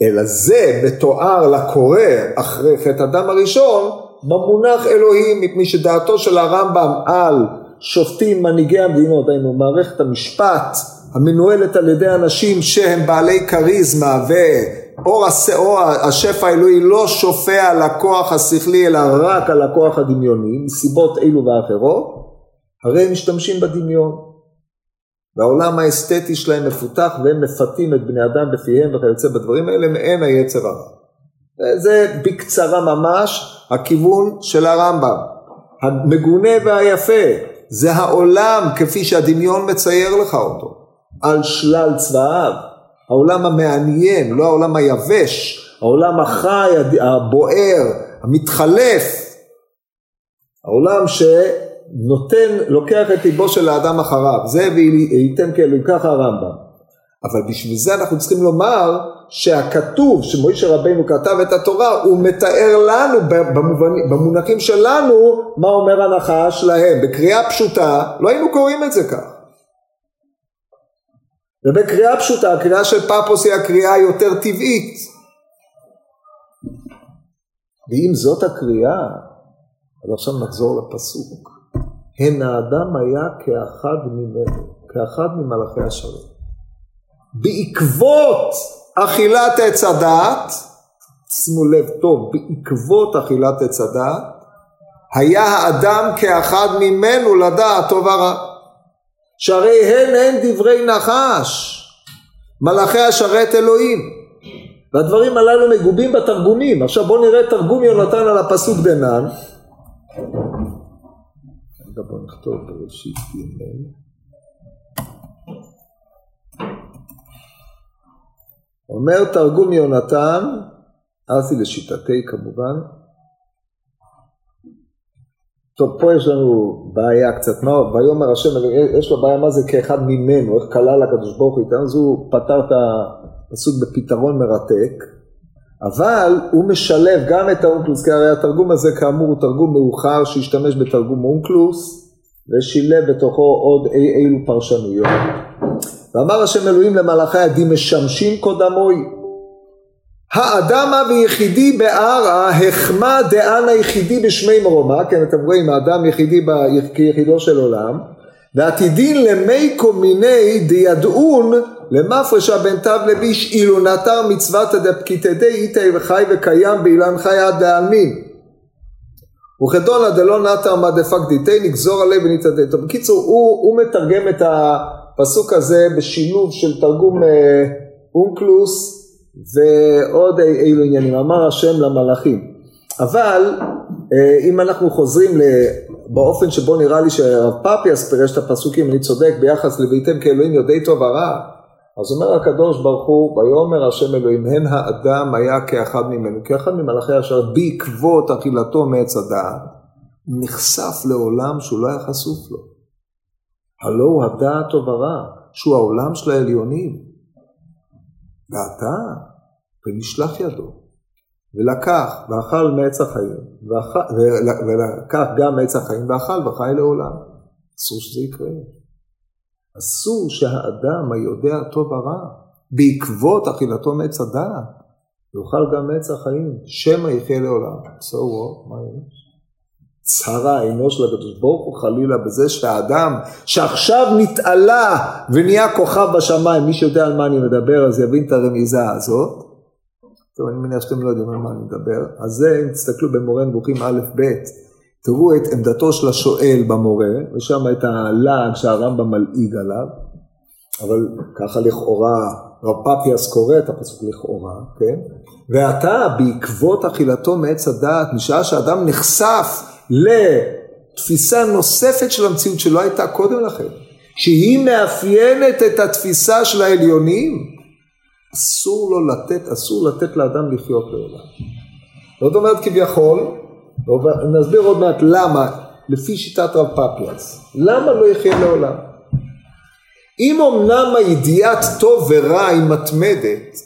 אלא זה מתואר לקורא אחרי חטא אדם הראשון, במונח אלוהים, מפני שדעתו של הרמב"ם על שופטים מנהיגי המדינות, היינו מערכת המשפט, המנוהלת על ידי אנשים שהם בעלי קריזמה ואור השפע האלוהי לא שופע על הכוח השכלי אלא רק על הכוח הדמיוני, מסיבות אלו ואחרות, הרי הם משתמשים בדמיון. והעולם האסתטי שלהם מפותח והם מפתים את בני אדם בפיהם וכיוצא בדברים האלה, מעין היצר הרע. זה בקצרה ממש הכיוון של הרמב"ם. המגונה והיפה, זה העולם כפי שהדמיון מצייר לך אותו. על שלל צבעיו, העולם המעניין, לא העולם היבש, העולם החי, הבוער, המתחלף, העולם שנותן, לוקח את ליבו של האדם אחריו, זה וייתן כאלוהים, ככה הרמב"ם. אבל בשביל זה אנחנו צריכים לומר שהכתוב, שמוישה רבינו כתב את התורה, הוא מתאר לנו במונחים שלנו, מה אומר הנחש להם, בקריאה פשוטה, לא היינו קוראים את זה כך. ובקריאה פשוטה, הקריאה של פאפוס היא הקריאה יותר טבעית. ואם זאת הקריאה, אז עכשיו נחזור לפסוק. הן האדם היה כאחד ממנו, כאחד ממלאכי השרת. בעקבות אכילת עץ הדעת, שימו לב טוב, בעקבות אכילת עץ הדעת, היה האדם כאחד ממנו לדעת טוב ורע. שהרי הן דברי נחש, מלאכי השרת אלוהים. והדברים הללו מגובים בתרגומים. עכשיו בואו נראה תרגום יונתן על הפסוק דנן. רגע בואו נכתוב בראשית ג'. אומר תרגום יונתן, אז היא לשיטתי כמובן, טוב, פה יש לנו בעיה קצת, מה, ויאמר השם, יש לו בעיה מה זה כאחד ממנו, איך כלל הקדוש ברוך הוא איתנו, אז הוא פתר את הפסוק בפתרון מרתק, אבל הוא משלב גם את האונקלוס, כי הרי התרגום הזה כאמור הוא תרגום מאוחר שהשתמש בתרגום אונקלוס, ושילב בתוכו עוד אילו פרשנויות. ואמר השם אלוהים למלאכי עדים משמשים קודמוי, האדם ויחידי בערה החמה דען היחידי בשמי מרומה, כן, אתם רואים, האדם יחידי כיחידו של עולם, ועתידין למי קומיני דידעון למפרשה בין תב לביש, אילו נתר מצוות הדפקיתדי איתי וחי וקיים באילן חי עד להעלמין. וכדונה דלא נתר מדפק דיתי נגזור עלי וניתדד. בקיצור, הוא מתרגם את הפסוק הזה בשילוב של תרגום אונקלוס, ועוד אילו עניינים, אמר השם למלאכים. אבל אם אנחנו חוזרים באופן שבו נראה לי שהרב פאפיאס פירש את הפסוקים, אני צודק ביחס לביתם כאלוהים יודעי טוב ורע, אז אומר הקדוש ברוך הוא, ויאמר השם אלוהים, הן האדם היה כאחד ממנו, כאחד ממלאכי אשר בעקבות אכילתו מעץ הדעת, נחשף לעולם שהוא לא היה חשוף לו. הלא הוא הדעת טוב ורע, שהוא העולם של העליונים. ואתה, ונשלח ידו, ולקח, ואכל מעץ החיים, ולקח גם מעץ החיים, ואכל וחי לעולם. אסור שזה יקרה. אסור שהאדם היודע טוב ורע, בעקבות אכילתו מעץ הדעת, יאכל גם מעץ החיים, שמא יחיה לעולם. סורו, מה יש? צרה אינו של הקדוש ברוך הוא חלילה בזה שהאדם שעכשיו נתעלה ונהיה כוכב בשמיים, מי שיודע על מה אני מדבר אז יבין את הרמיזה הזאת. טוב, אני מניח שאתם לא יודעים על מה אני מדבר, אז זה אם תסתכלו במורה נבוכים א' ב', תראו את עמדתו של השואל במורה, ושם את הלעג שהרמב"ם מלעיג עליו, אבל ככה לכאורה רב פאפיאס קורא את הפסוק לכאורה, כן? ואתה בעקבות אכילתו מעץ הדעת, משעה שהאדם נחשף לתפיסה נוספת של המציאות שלא הייתה קודם לכן, שהיא מאפיינת את התפיסה של העליונים, אסור לתת לאדם לחיות לעולם. זאת אומרת כביכול, נסביר עוד מעט למה, לפי שיטת רב פאפיאס, למה לא יחיה לעולם? אם אמנם הידיעת טוב ורע היא מתמדת,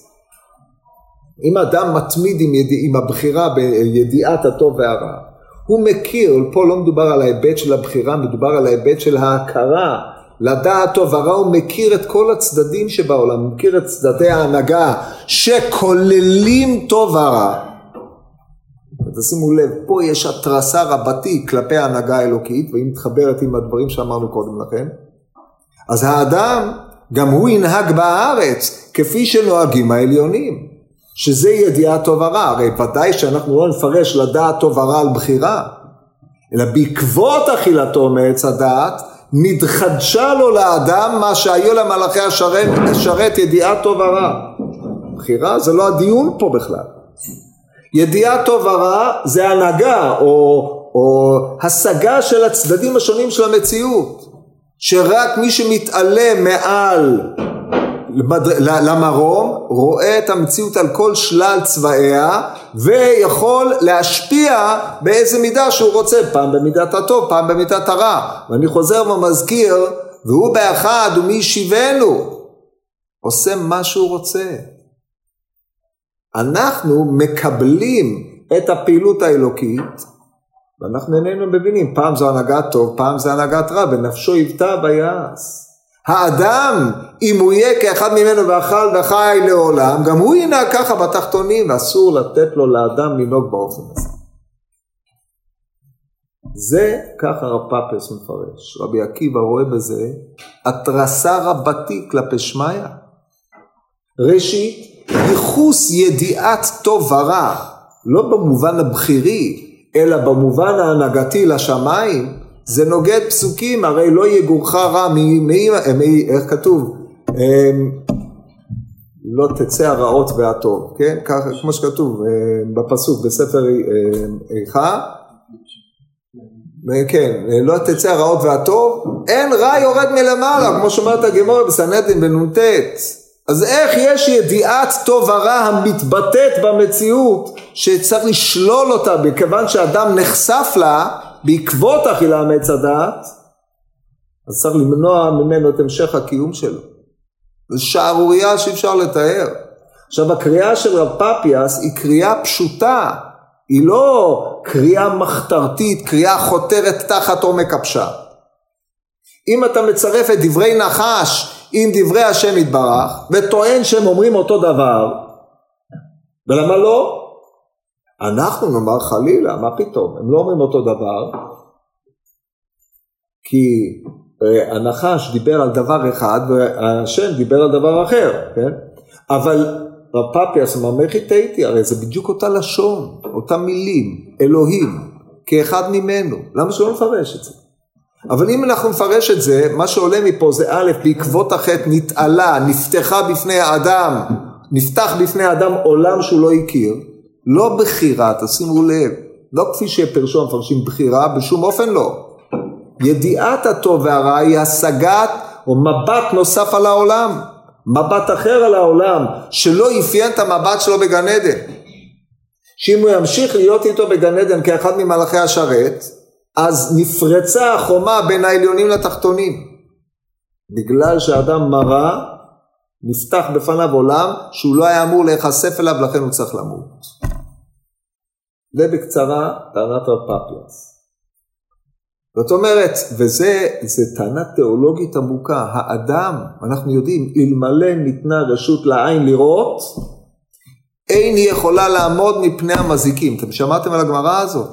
אם אדם מתמיד עם הבחירה בידיעת הטוב והרע, הוא מכיר, פה לא מדובר על ההיבט של הבחירה, מדובר על ההיבט של ההכרה, לדעת טוב ורע, הוא מכיר את כל הצדדים שבעולם, הוא מכיר את צדדי ההנהגה, שכוללים טוב ורע. תשימו לב, פה יש התרסה רבתי כלפי ההנהגה האלוקית, והיא מתחברת עם הדברים שאמרנו קודם לכן, אז האדם, גם הוא ינהג בארץ, כפי שנוהגים העליונים. שזה ידיעה טוב ורע, הרי ודאי שאנחנו לא נפרש לדעת טוב ורע על בחירה, אלא בעקבות אכילתו מעץ הדעת, נתחדשה לו לאדם מה שהיו למלאכי השרת ידיעה טוב ורע. בחירה זה לא הדיון פה בכלל. ידיעה טוב ורע זה הנהגה או השגה של הצדדים השונים של המציאות, שרק מי שמתעלה מעל למרום רואה את המציאות על כל שלל צבעיה ויכול להשפיע באיזה מידה שהוא רוצה, פעם במידת הטוב, פעם במידת הרע. ואני חוזר ומזכיר, והוא באחד ומי ישיבנו, עושה מה שהוא רוצה. אנחנו מקבלים את הפעילות האלוקית ואנחנו איננו מבינים, פעם זו הנהגת טוב, פעם זו הנהגת רע, ונפשו יבטא ביעס. האדם, אם הוא יהיה כאחד ממנו ואכל וחי לעולם, גם הוא ינהג ככה בתחתונים, ואסור לתת לו לאדם לנהוג באופן הזה. זה ככה רב פאפס מפרש. רבי עקיבא רואה בזה התרסה רבתי כלפי שמיה. ראשית, ייחוס ידיעת טוב ורע, לא במובן הבחירי, אלא במובן ההנהגתי לשמיים, זה נוגד פסוקים, הרי לא יגורך רע, איך כתוב? לא תצא הרעות והטוב, כן? כמו שכתוב בפסוק, בספר איכה, כן, לא תצא הרעות והטוב, אין רע יורד מלמעלה, כמו שאומרת הגמרא בסנהדרין בנ"ט. אז איך יש ידיעת טוב ורע המתבטאת במציאות, שצריך לשלול אותה, בכיוון שאדם נחשף לה, בעקבות אכילה מעץ הדעת, אז צריך למנוע ממנו את המשך הקיום שלו. זו שערורייה שאפשר לתאר. עכשיו, הקריאה של רב פאפיאס היא קריאה פשוטה, היא לא קריאה מחתרתית, קריאה חותרת תחת עומק הפשט. אם אתה מצרף את דברי נחש עם דברי השם יתברך, וטוען שהם אומרים אותו דבר, ולמה לא? אנחנו נאמר חלילה, מה פתאום? הם לא אומרים אותו דבר, כי הנחש דיבר על דבר אחד, והשם דיבר על דבר אחר, כן? אבל רב פאפיאס ממך איתי, הרי זה בדיוק אותה לשון, אותה מילים, אלוהים, כאחד ממנו, למה שלא נפרש את זה? אבל אם אנחנו נפרש את זה, מה שעולה מפה זה א', בעקבות החטא נתעלה, נפתחה בפני האדם, נפתח בפני האדם עולם שהוא לא הכיר, לא בחירה, תשימו לב, לא כפי שפרשו המפרשים בחירה, בשום אופן לא. ידיעת הטוב והרע היא השגת או מבט נוסף על העולם, מבט אחר על העולם, שלא יפיין את המבט שלו בגן עדן. שאם הוא ימשיך להיות איתו בגן עדן כאחד ממלאכי השרת, אז נפרצה החומה בין העליונים לתחתונים. בגלל שהאדם מרע, נפתח בפניו עולם שהוא לא היה אמור להיחשף אליו, לכן הוא צריך למות. זה בקצרה טענת רב פאפיאס. זאת אומרת, וזה טענה תיאולוגית עמוקה, האדם, אנחנו יודעים, אלמלא ניתנה רשות לעין לראות, אין היא יכולה לעמוד מפני המזיקים. אתם שמעתם על הגמרא הזאת?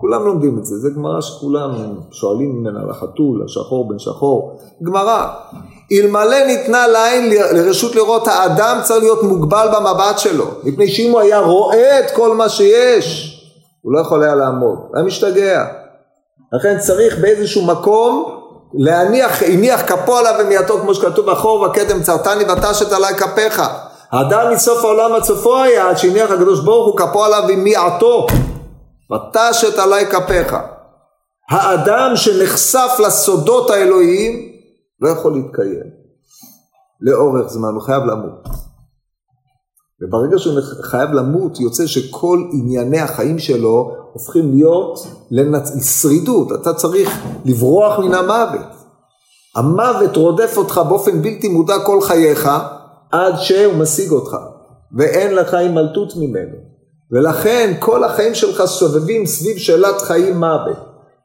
כולם לומדים את זה, זה גמרא שכולם שואלים ממנה לחתול, השחור בן שחור, גמרא. אלמלא ניתנה לעין לרשות לראות, האדם צריך להיות מוגבל במבט שלו, מפני שאם הוא היה רואה את כל מה שיש, הוא לא יכול היה לעמוד, היה משתגע. לכן צריך באיזשהו מקום להניח כפו עליו ומייתו, כמו שכתוב, החור והקדם צרתני ותשת עלי כפיך. האדם מסוף העולם הצופו היה, עד שהניח הקדוש ברוך הוא כפו עליו ומייתו. ותשת עלי כפיך. האדם שנחשף לסודות האלוהיים לא יכול להתקיים לאורך זמן, הוא חייב למות. וברגע שהוא חייב למות, יוצא שכל ענייני החיים שלו הופכים להיות לשרידות. אתה צריך לברוח מן המוות. המוות רודף אותך באופן בלתי מודע כל חייך, עד שהוא משיג אותך, ואין לך הימלטות ממנו. ולכן כל החיים שלך סובבים סביב שאלת חיים מוות.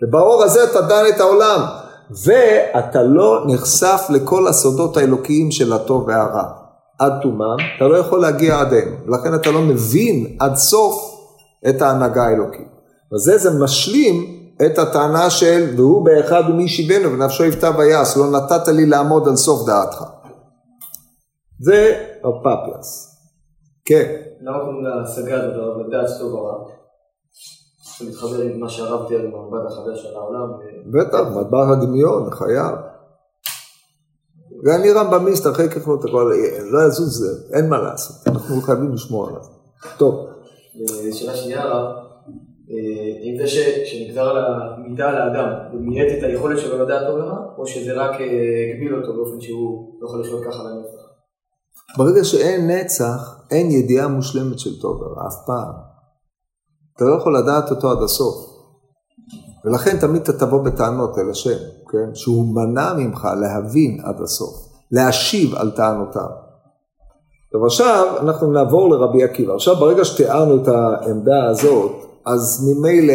ובאור הזה אתה דן את העולם, ואתה לא נחשף לכל הסודות האלוקיים של הטוב והרע. עד תומם, אתה לא יכול להגיע עדיהם, ולכן אתה לא מבין עד סוף את ההנהגה האלוקית. וזה משלים את הטענה של, והוא באחד ומי שיבנו ונפשו יבטה ויעש, לא נתת לי לעמוד על סוף דעתך. זה הפאפיאס. כן. למה קוראים להשגה הזאת על המדעת סטוב הרב? שמתחבר עם מה שהרב תהיה במעבד החדש על העולם. בטח, מדבר הדמיון, חייב. ואני רמב"מיסט אחרי כפנות, אבל לא יזוז זה, אין מה לעשות. אנחנו חייבים לשמוע עליו. טוב. שאלה שנייה הרב, אם זה שנגזר על המידה לאדם, הוא מייעט את היכולת שלו לדעת טוב לרע, או שזה רק הגביל אותו באופן שהוא לא יכול לשלוט ככה לנצח? ברגע שאין נצח, אין ידיעה מושלמת של טוב ורע, אף פעם. אתה לא יכול לדעת אותו עד הסוף. ולכן תמיד אתה תבוא בטענות אל השם, כן? שהוא מנע ממך להבין עד הסוף, להשיב על טענותיו. טוב, עכשיו אנחנו נעבור לרבי עקיבא. עכשיו ברגע שתיארנו את העמדה הזאת, אז ממילא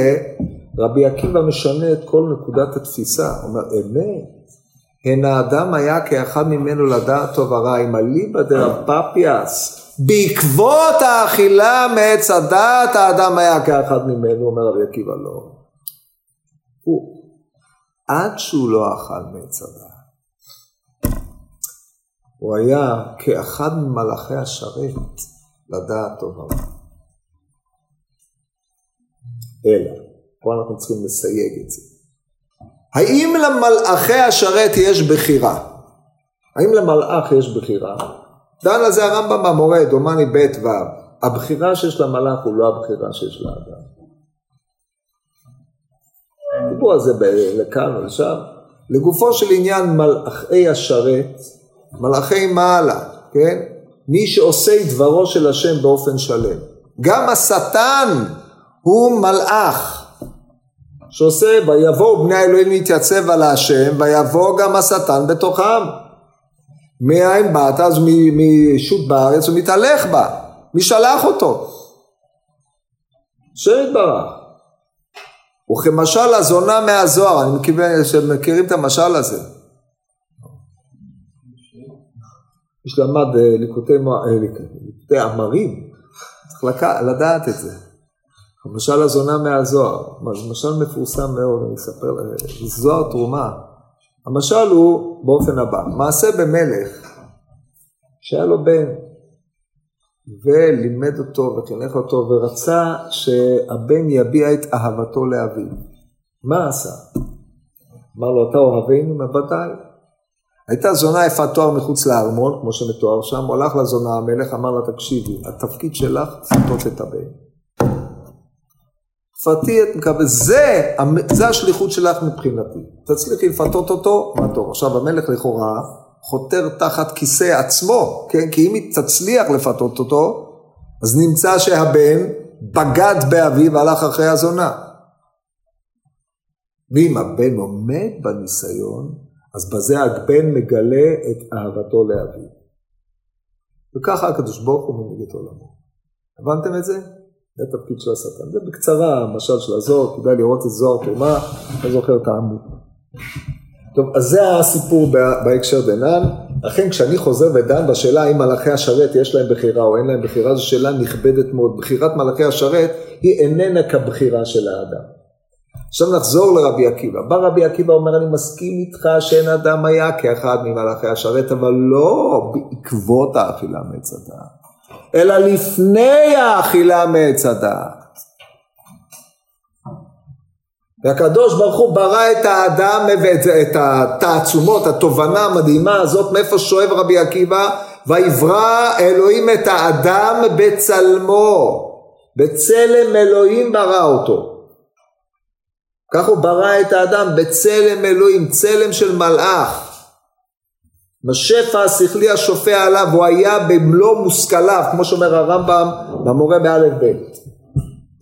רבי עקיבא משנה את כל נקודת התפיסה. הוא אומר, אמת. הן האדם היה כאחד ממנו לדעת טוב ורע, עם אליבא דרב פאפיאס, בעקבות האכילה מעץ הדעת, האדם היה כאחד ממנו. אומר רבי עקיבא, לא. הוא, עד שהוא לא אכל מעץ הדעת, הוא היה כאחד ממלאכי השרת לדעת טוב ורע. אלא, פה אנחנו צריכים לסייג את זה. האם למלאכי השרת יש בחירה? האם למלאך יש בחירה? דן על זה הרמב"ם במורה, דומני בית ו. הבחירה שיש למלאך הוא לא הבחירה שיש לאדם. דיבור על זה לכאן ולשם. לגופו של עניין מלאכי השרת, מלאכי מעלה, כן? מי שעושה דברו של השם באופן שלם. גם השטן הוא מלאך. שעושה, ויבואו בני האלוהים להתייצב על השם, ויבוא גם השטן בתוכם. מאין באת? אז משוט בארץ, הוא מתהלך בה, מי שלח אותו? השם יתברך. וכמשל הזונה מהזוהר, אני מקווה שמכירים את המשל הזה. יש למד ליקוטי אמרים, צריך לדעת את זה. המשל הזונה מהזוהר, משל מפורסם מאוד, אני אספר לכם, זוהר תרומה. המשל הוא באופן הבא, מעשה במלך, שהיה לו בן, ולימד אותו וחינך אותו, ורצה שהבן יביע את אהבתו לאביו. מה עשה? אמר לו, אתה אוהבינו מבטאי? הייתה זונה יפה תואר מחוץ לארמון, כמו שמתואר שם, הוא הלך לזונה המלך, אמר לה, תקשיבי, התפקיד שלך לצטות את הבן. פתי את מקווה, זה השליחות שלך מבחינתי. תצליחי לפתות אותו, מה טוב. עכשיו המלך לכאורה חותר תחת כיסא עצמו, כן? כי אם היא תצליח לפתות אותו, אז נמצא שהבן בגד באביו והלך אחרי הזונה. ואם הבן עומד בניסיון, אז בזה הבן מגלה את אהבתו לאביו. וככה הקדוש ברוך הוא מנהיג את עולמו. הבנתם את זה? זה התפקיד של השטן. זה בקצרה המשל של הזוהר, כדאי לראות את זוהר תרומה, אתה זוכר את העמוד. טוב, אז זה הסיפור בהקשר דנן. לכן כשאני חוזר ודן בשאלה האם מלאכי השרת יש להם בחירה או אין להם בחירה, זו שאלה נכבדת מאוד. בחירת מלאכי השרת היא איננה כבחירה של האדם. עכשיו נחזור לרבי עקיבא. בא רבי עקיבא אומר, אני מסכים איתך שאין אדם היה כאחד ממלאכי השרת, אבל לא בעקבות האכילה מעץ הדעת. אלא לפני האכילה מעץ הדעת. והקדוש ברוך הוא ברא את האדם, את התעצומות, התובנה המדהימה הזאת, מאיפה שואב רבי עקיבא, ויברא אלוהים את האדם בצלמו, בצלם אלוהים ברא אותו. כך הוא ברא את האדם בצלם אלוהים, צלם של מלאך. בשפע השכלי השופע עליו, הוא היה במלוא מושכליו, כמו שאומר הרמב"ם, במורה באלף בית.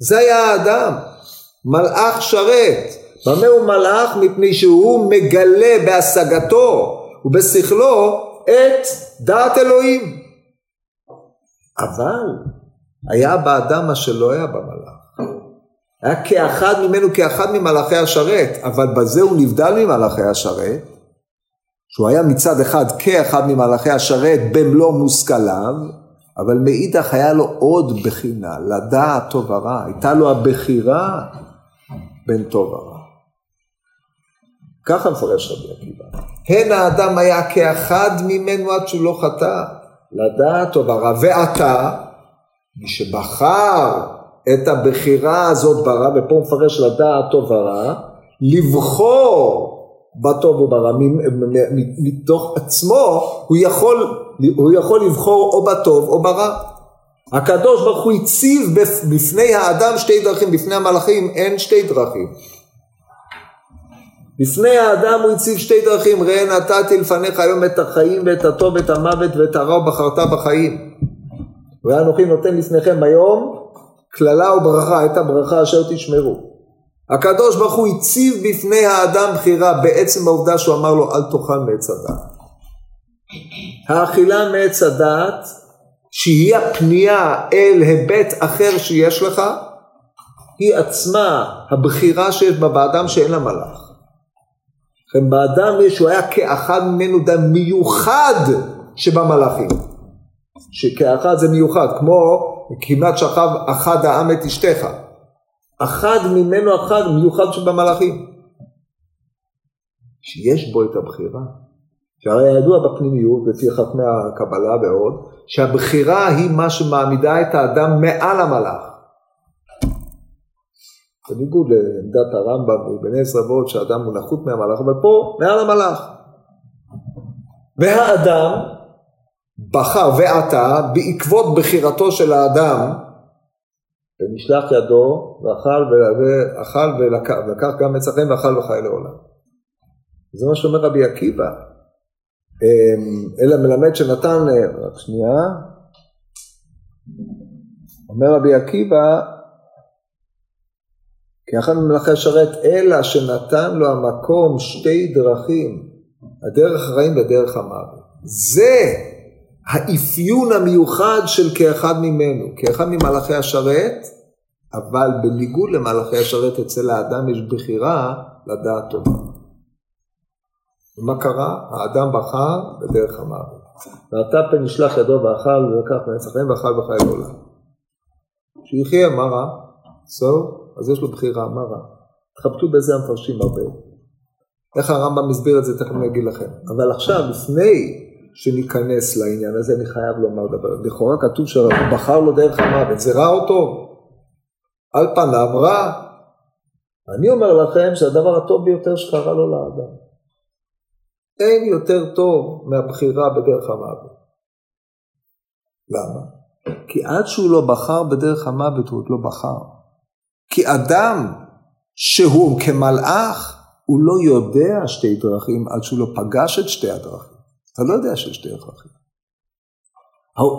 זה היה האדם, מלאך שרת. במה הוא מלאך? מפני שהוא מגלה בהשגתו ובשכלו את דעת אלוהים. אבל היה באדם מה שלא היה במלאך. היה כאחד ממנו, כאחד ממלאכי השרת, אבל בזה הוא נבדל ממלאכי השרת, שהוא היה מצד אחד כאחד ממלאכי השרת במלוא מושכליו, אבל מאידך היה לו עוד בחינה, לדעת טוב ורע, הייתה לו הבחירה בין טוב ורע. ככה מפרש רבי עקיבא. הן האדם היה כאחד ממנו עד שהוא לא חטא, לדעת טוב ורע, ועתה, מי שבחר את הבחירה הזאת ברע, ופה מפרש לדעת טוב ורע, לבחור, בטוב וברע, מתוך עצמו, הוא יכול לבחור או בטוב או ברע. הקדוש ברוך הוא הציב בפני האדם שתי דרכים, בפני המלאכים אין שתי דרכים. בפני האדם הוא הציב שתי דרכים, ראה נתתי לפניך היום את החיים ואת הטוב ואת המוות ואת הרע ובחרת בחיים. ראה אנוכי נותן לפניכם היום כללה וברכה, את הברכה אשר תשמרו. הקדוש ברוך הוא הציב בפני האדם בחירה, בעצם העובדה שהוא אמר לו, אל תאכל מעץ הדעת. האכילה מעץ הדעת, שהיא הפנייה אל היבט אחר שיש לך, היא עצמה הבחירה שיש בה באדם שאין לה מלאך. לכן באדם יש, הוא היה כאחד ממנו דם מיוחד שבמלאכים. שכאחד זה מיוחד, כמו כמעט שכב אחד העם את אשתך. אחד ממנו אחד מיוחד שבמלאכים. שיש בו את הבחירה. שהרי ידוע בפנימיות, לפי חכמי הקבלה ועוד, שהבחירה היא מה שמעמידה את האדם מעל המלאך. בניגוד לעמדת הרמב"ם ובן עזרא ועוד, שהאדם הוא נחות מהמלאך, אבל פה מעל המלאך. והאדם בחר ועתה, בעקבות בחירתו של האדם, ונשלח ידו, ואכל ולקח גם מצחם, ואכל וחי לעולם. זה מה שאומר רבי עקיבא. אלא מלמד שנתן, רק שנייה, אומר רבי עקיבא, כי יחד ממלאכי השרת, אלא שנתן לו המקום שתי דרכים, הדרך החיים ודרך המוות. זה האפיון המיוחד של כאחד ממנו, כאחד ממלאכי השרת, אבל בניגוד למלאכי השרת אצל האדם יש בחירה לדעת טובה. ומה קרה? האדם בחר בדרך המוות. ואתה פן ישלח ידו ואכל ולקח מנצחם ואכל וחי לעולם. שיחיה מה רע? אז יש לו בחירה, מה רע? תחבטו בזה המפרשים הרבה. איך הרמב"ם מסביר את זה, תכף אני אגיד לכם. אבל עכשיו, לפני שניכנס לעניין הזה, אני חייב לומר דבר. לכאורה כתוב שהוא בחר לו דרך המוות, זה רע או טוב? על פניו רע. אני אומר לכם שהדבר הטוב ביותר שקרה לו לאדם. אין יותר טוב מהבחירה בדרך המוות. למה? כי עד שהוא לא בחר בדרך המוות, הוא עוד לא בחר. כי אדם שהוא כמלאך, הוא לא יודע שתי דרכים עד שהוא לא פגש את שתי הדרכים. אתה לא יודע שיש שתי דרכים.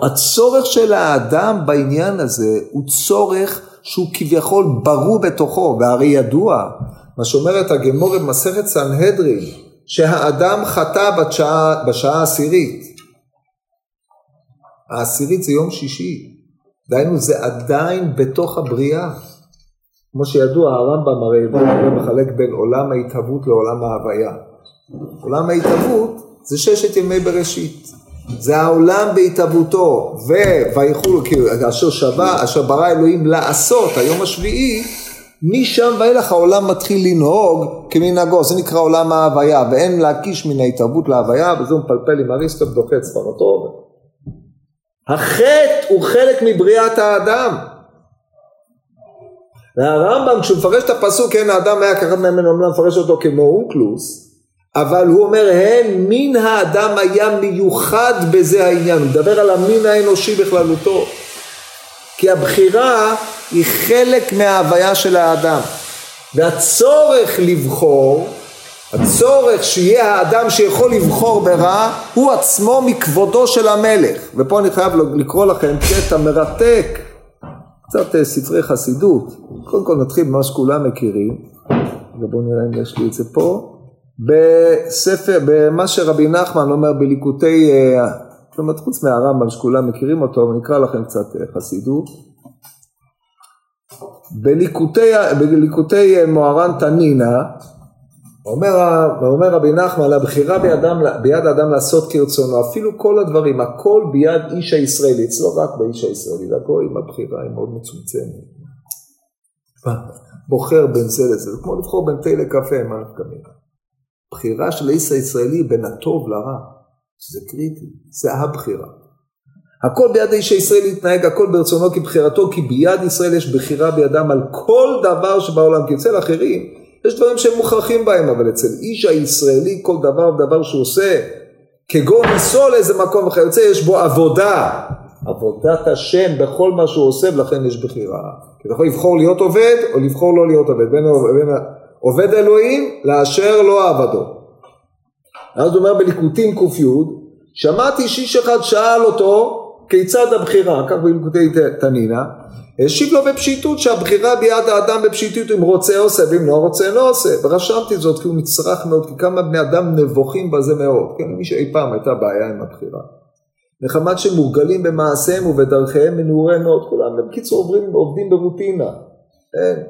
הצורך של האדם בעניין הזה הוא צורך שהוא כביכול ברור בתוכו, והרי ידוע, מה שאומרת הגמורה במסכת סנהדרין, שהאדם חטא בשעה העשירית. העשירית זה יום שישי. דהיינו זה עדיין בתוך הבריאה. כמו שידוע, הרמב"ם הרי מחלק בין עולם ההתהוות לעולם ההוויה. עולם ההתהוות זה ששת ימי בראשית. זה העולם בהתהוותו, וויכול, כאשר שווה, אשר ברא אלוהים לעשות, היום השביעי, משם ואילך העולם מתחיל לנהוג כמנהגו, זה נקרא עולם ההוויה, ואין להקיש מן ההתהוות להוויה, וזה מפלפל עם אריסטו בדוקט ספרתו. החטא הוא חלק מבריאת האדם. והרמב"ם כשהוא מפרש את הפסוק, כן האדם היה ככה ממנו, אמנם מפרש אותו כמו אונקלוס, אבל הוא אומר, הן מין האדם היה מיוחד בזה העניין, הוא מדבר על המין האנושי בכללותו, כי הבחירה היא חלק מההוויה של האדם, והצורך לבחור, הצורך שיהיה האדם שיכול לבחור ברע, הוא עצמו מכבודו של המלך, ופה אני חייב לקרוא לכם קטע מרתק, קצת ספרי חסידות, קודם כל נתחיל מה שכולם מכירים, ובואו נראה אם יש לי את זה פה, בספר, במה שרבי נחמן אומר בליקוטי, כלומר חוץ מהרמב"ם שכולם מכירים אותו, אבל נקרא לכם קצת חסידות, בליקוטי מוהר"ן תנינה, אומר רבי נחמן, הבחירה ביד האדם לעשות כרצונו, אפילו כל הדברים, הכל ביד איש הישראלי, אצלו רק באיש הישראלי, לגוי עם הבחירה, היא מאוד מצומצמת. בוחר בין זה לזה, זה כמו לבחור בין תה לקפה, מה נפגמים? הבחירה של האיש הישראלי בין הטוב לרע, זה קריטי, זה הבחירה. הכל ביד האיש הישראלי התנהג, הכל ברצונו כבחירתו, כי ביד ישראל יש בחירה בידם על כל דבר שבעולם, כי אצל אחרים, יש דברים שהם מוכרחים בהם, אבל אצל איש הישראלי כל דבר ודבר שהוא עושה, כגון ניסו לאיזה מקום וכיוצא, יש בו עבודה, עבודת השם בכל מה שהוא עושה, ולכן יש בחירה. אתה יכול לבחור להיות עובד, או לבחור לא להיות עובד, בין עובד אלוהים, לאשר לא עבדו. אז הוא אומר בליקוטים ק"י, שמעתי שיש אחד שאל אותו, כיצד הבחירה, כך בליקוטי תנינה, השיב לו בפשיטות שהבחירה ביד האדם בפשיטות אם רוצה עושה ואם לא רוצה לא עושה ורשמתי זאת כי הוא מצרח מאוד כי כמה בני אדם נבוכים בזה מאוד כן, מי שאי פעם הייתה בעיה עם הבחירה נחמת שמורגלים במעשיהם ובדרכיהם מנעורי מאוד כולם ובקיצור עובדים ברוטינה אין,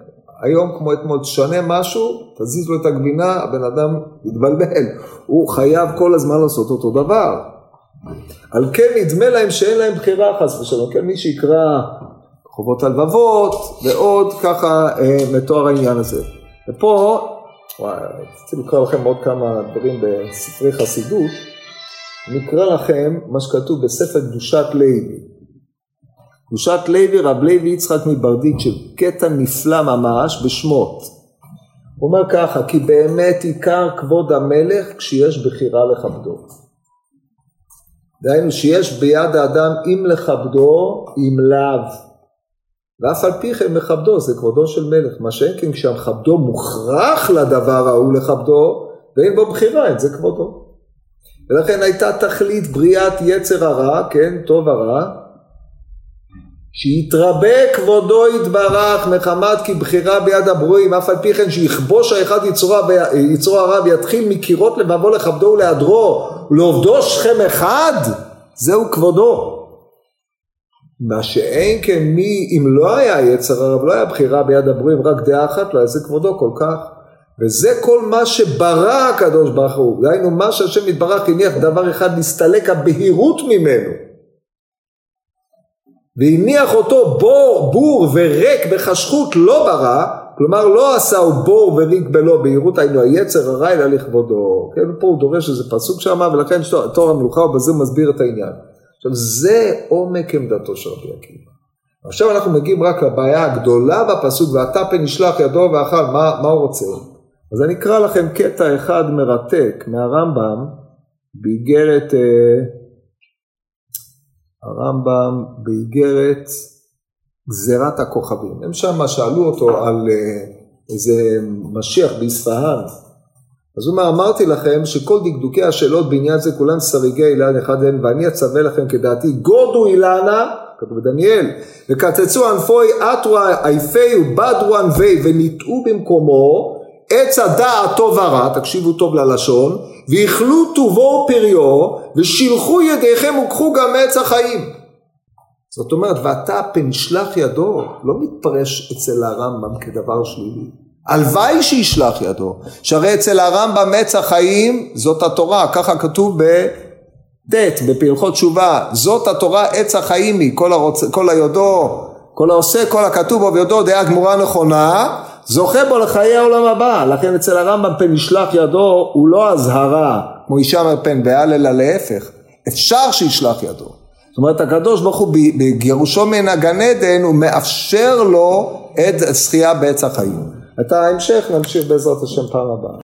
היום כמו אתמול תשנה משהו תזיז לו את הגבינה הבן אדם יתבלבל הוא חייב כל הזמן לעשות אותו דבר על כן נדמה להם שאין להם בחירה חס ושלום כן מי שיקרא חובות הלבבות, ועוד ככה מתואר העניין הזה. ופה, רציתי לקרוא לכם עוד כמה דברים בספרי חסידות, נקרא לכם מה שכתוב בספר קדושת לוי. קדושת לוי, רב לוי יצחק מברדיצ'ב, קטע נפלא ממש בשמות. הוא אומר ככה, כי באמת עיקר כבוד המלך כשיש בחירה לכבדו. דהיינו שיש ביד האדם אם לכבדו, אם לאו. ואף על פי כן מכבדו, זה כבודו של מלך, מה שאין כן כשהמכבדו מוכרח לדבר ההוא לכבדו, ואין בו בחירה, אין זה כבודו. ולכן הייתה תכלית בריאת יצר הרע, כן, טוב הרע, שיתרבה כבודו יתברך מחמת כי בחירה ביד הברואים, אף על פי כן שיכבוש האחד יצרו הרב, יתחיל מקירות לבבו לכבדו ולהדרו ולעובדו שכם אחד, זהו כבודו. מה שאין כן מי, אם לא היה יצר הרב, לא היה בחירה ביד הברואים, רק דעה אחת, לא, זה כבודו כל כך. וזה כל מה שברא הקדוש ברוך הוא, דהיינו מה שהשם יתברך הניח דבר אחד להסתלק הבהירות ממנו, והניח אותו בור וריק בחשכות לא ברא, כלומר לא עשה הוא בור וריק בלא בהירות, היינו היצר הרע אלא לכבודו. כן, פה הוא דורש איזה פסוק שם, ולכן תור המלוכה ובזה מסביר את העניין. עכשיו זה עומק עמדתו של רבי עקיבא. עכשיו אנחנו מגיעים רק לבעיה הגדולה בפסוק, ואתה פן ישלח ידו ואכל, מה הוא רוצה? אז אני אקרא לכם קטע אחד מרתק מהרמב"ם, באיגרת הרמב"ם באיגרת גזירת הכוכבים. הם שם שאלו אותו על איזה משיח באספהאן. אז הוא אומר, אמרתי לכם שכל דקדוקי השאלות בעניין זה כולם שריגי אילן אחד הם, ואני אצווה לכם כדעתי, גודו אילנה, כתוב בדניאל, וקצצו ענפוי עטרו עייפי ובדרו ענבי, וניטעו במקומו עץ הדעת טוב ורע, תקשיבו טוב ללשון, ויכלו טובו פריו, ושילחו ידיכם וקחו גם עץ החיים. זאת אומרת, ואתה פן שלח ידו, לא מתפרש אצל הרמב"ם כדבר שלילי. הלוואי שישלח ידו, שהרי אצל הרמב"ם עץ החיים, זאת התורה, ככה כתוב בד' בפרחות תשובה, זאת התורה עץ החיים היא, כל היודו, כל העושה, כל הכתוב בו ויודו, דעה גמורה נכונה, זוכה בו לחיי העולם הבא. לכן אצל הרמב"ם פן ישלח ידו הוא לא הזהרה, כמו ישמר פן בעל, אלא להפך, אפשר שישלח ידו. זאת אומרת, הקדוש ברוך הוא בגירושו מן הגן עדן, הוא מאפשר לו את זכייה בעץ החיים. את ההמשך נמשיך בעזרת השם פעם הבאה.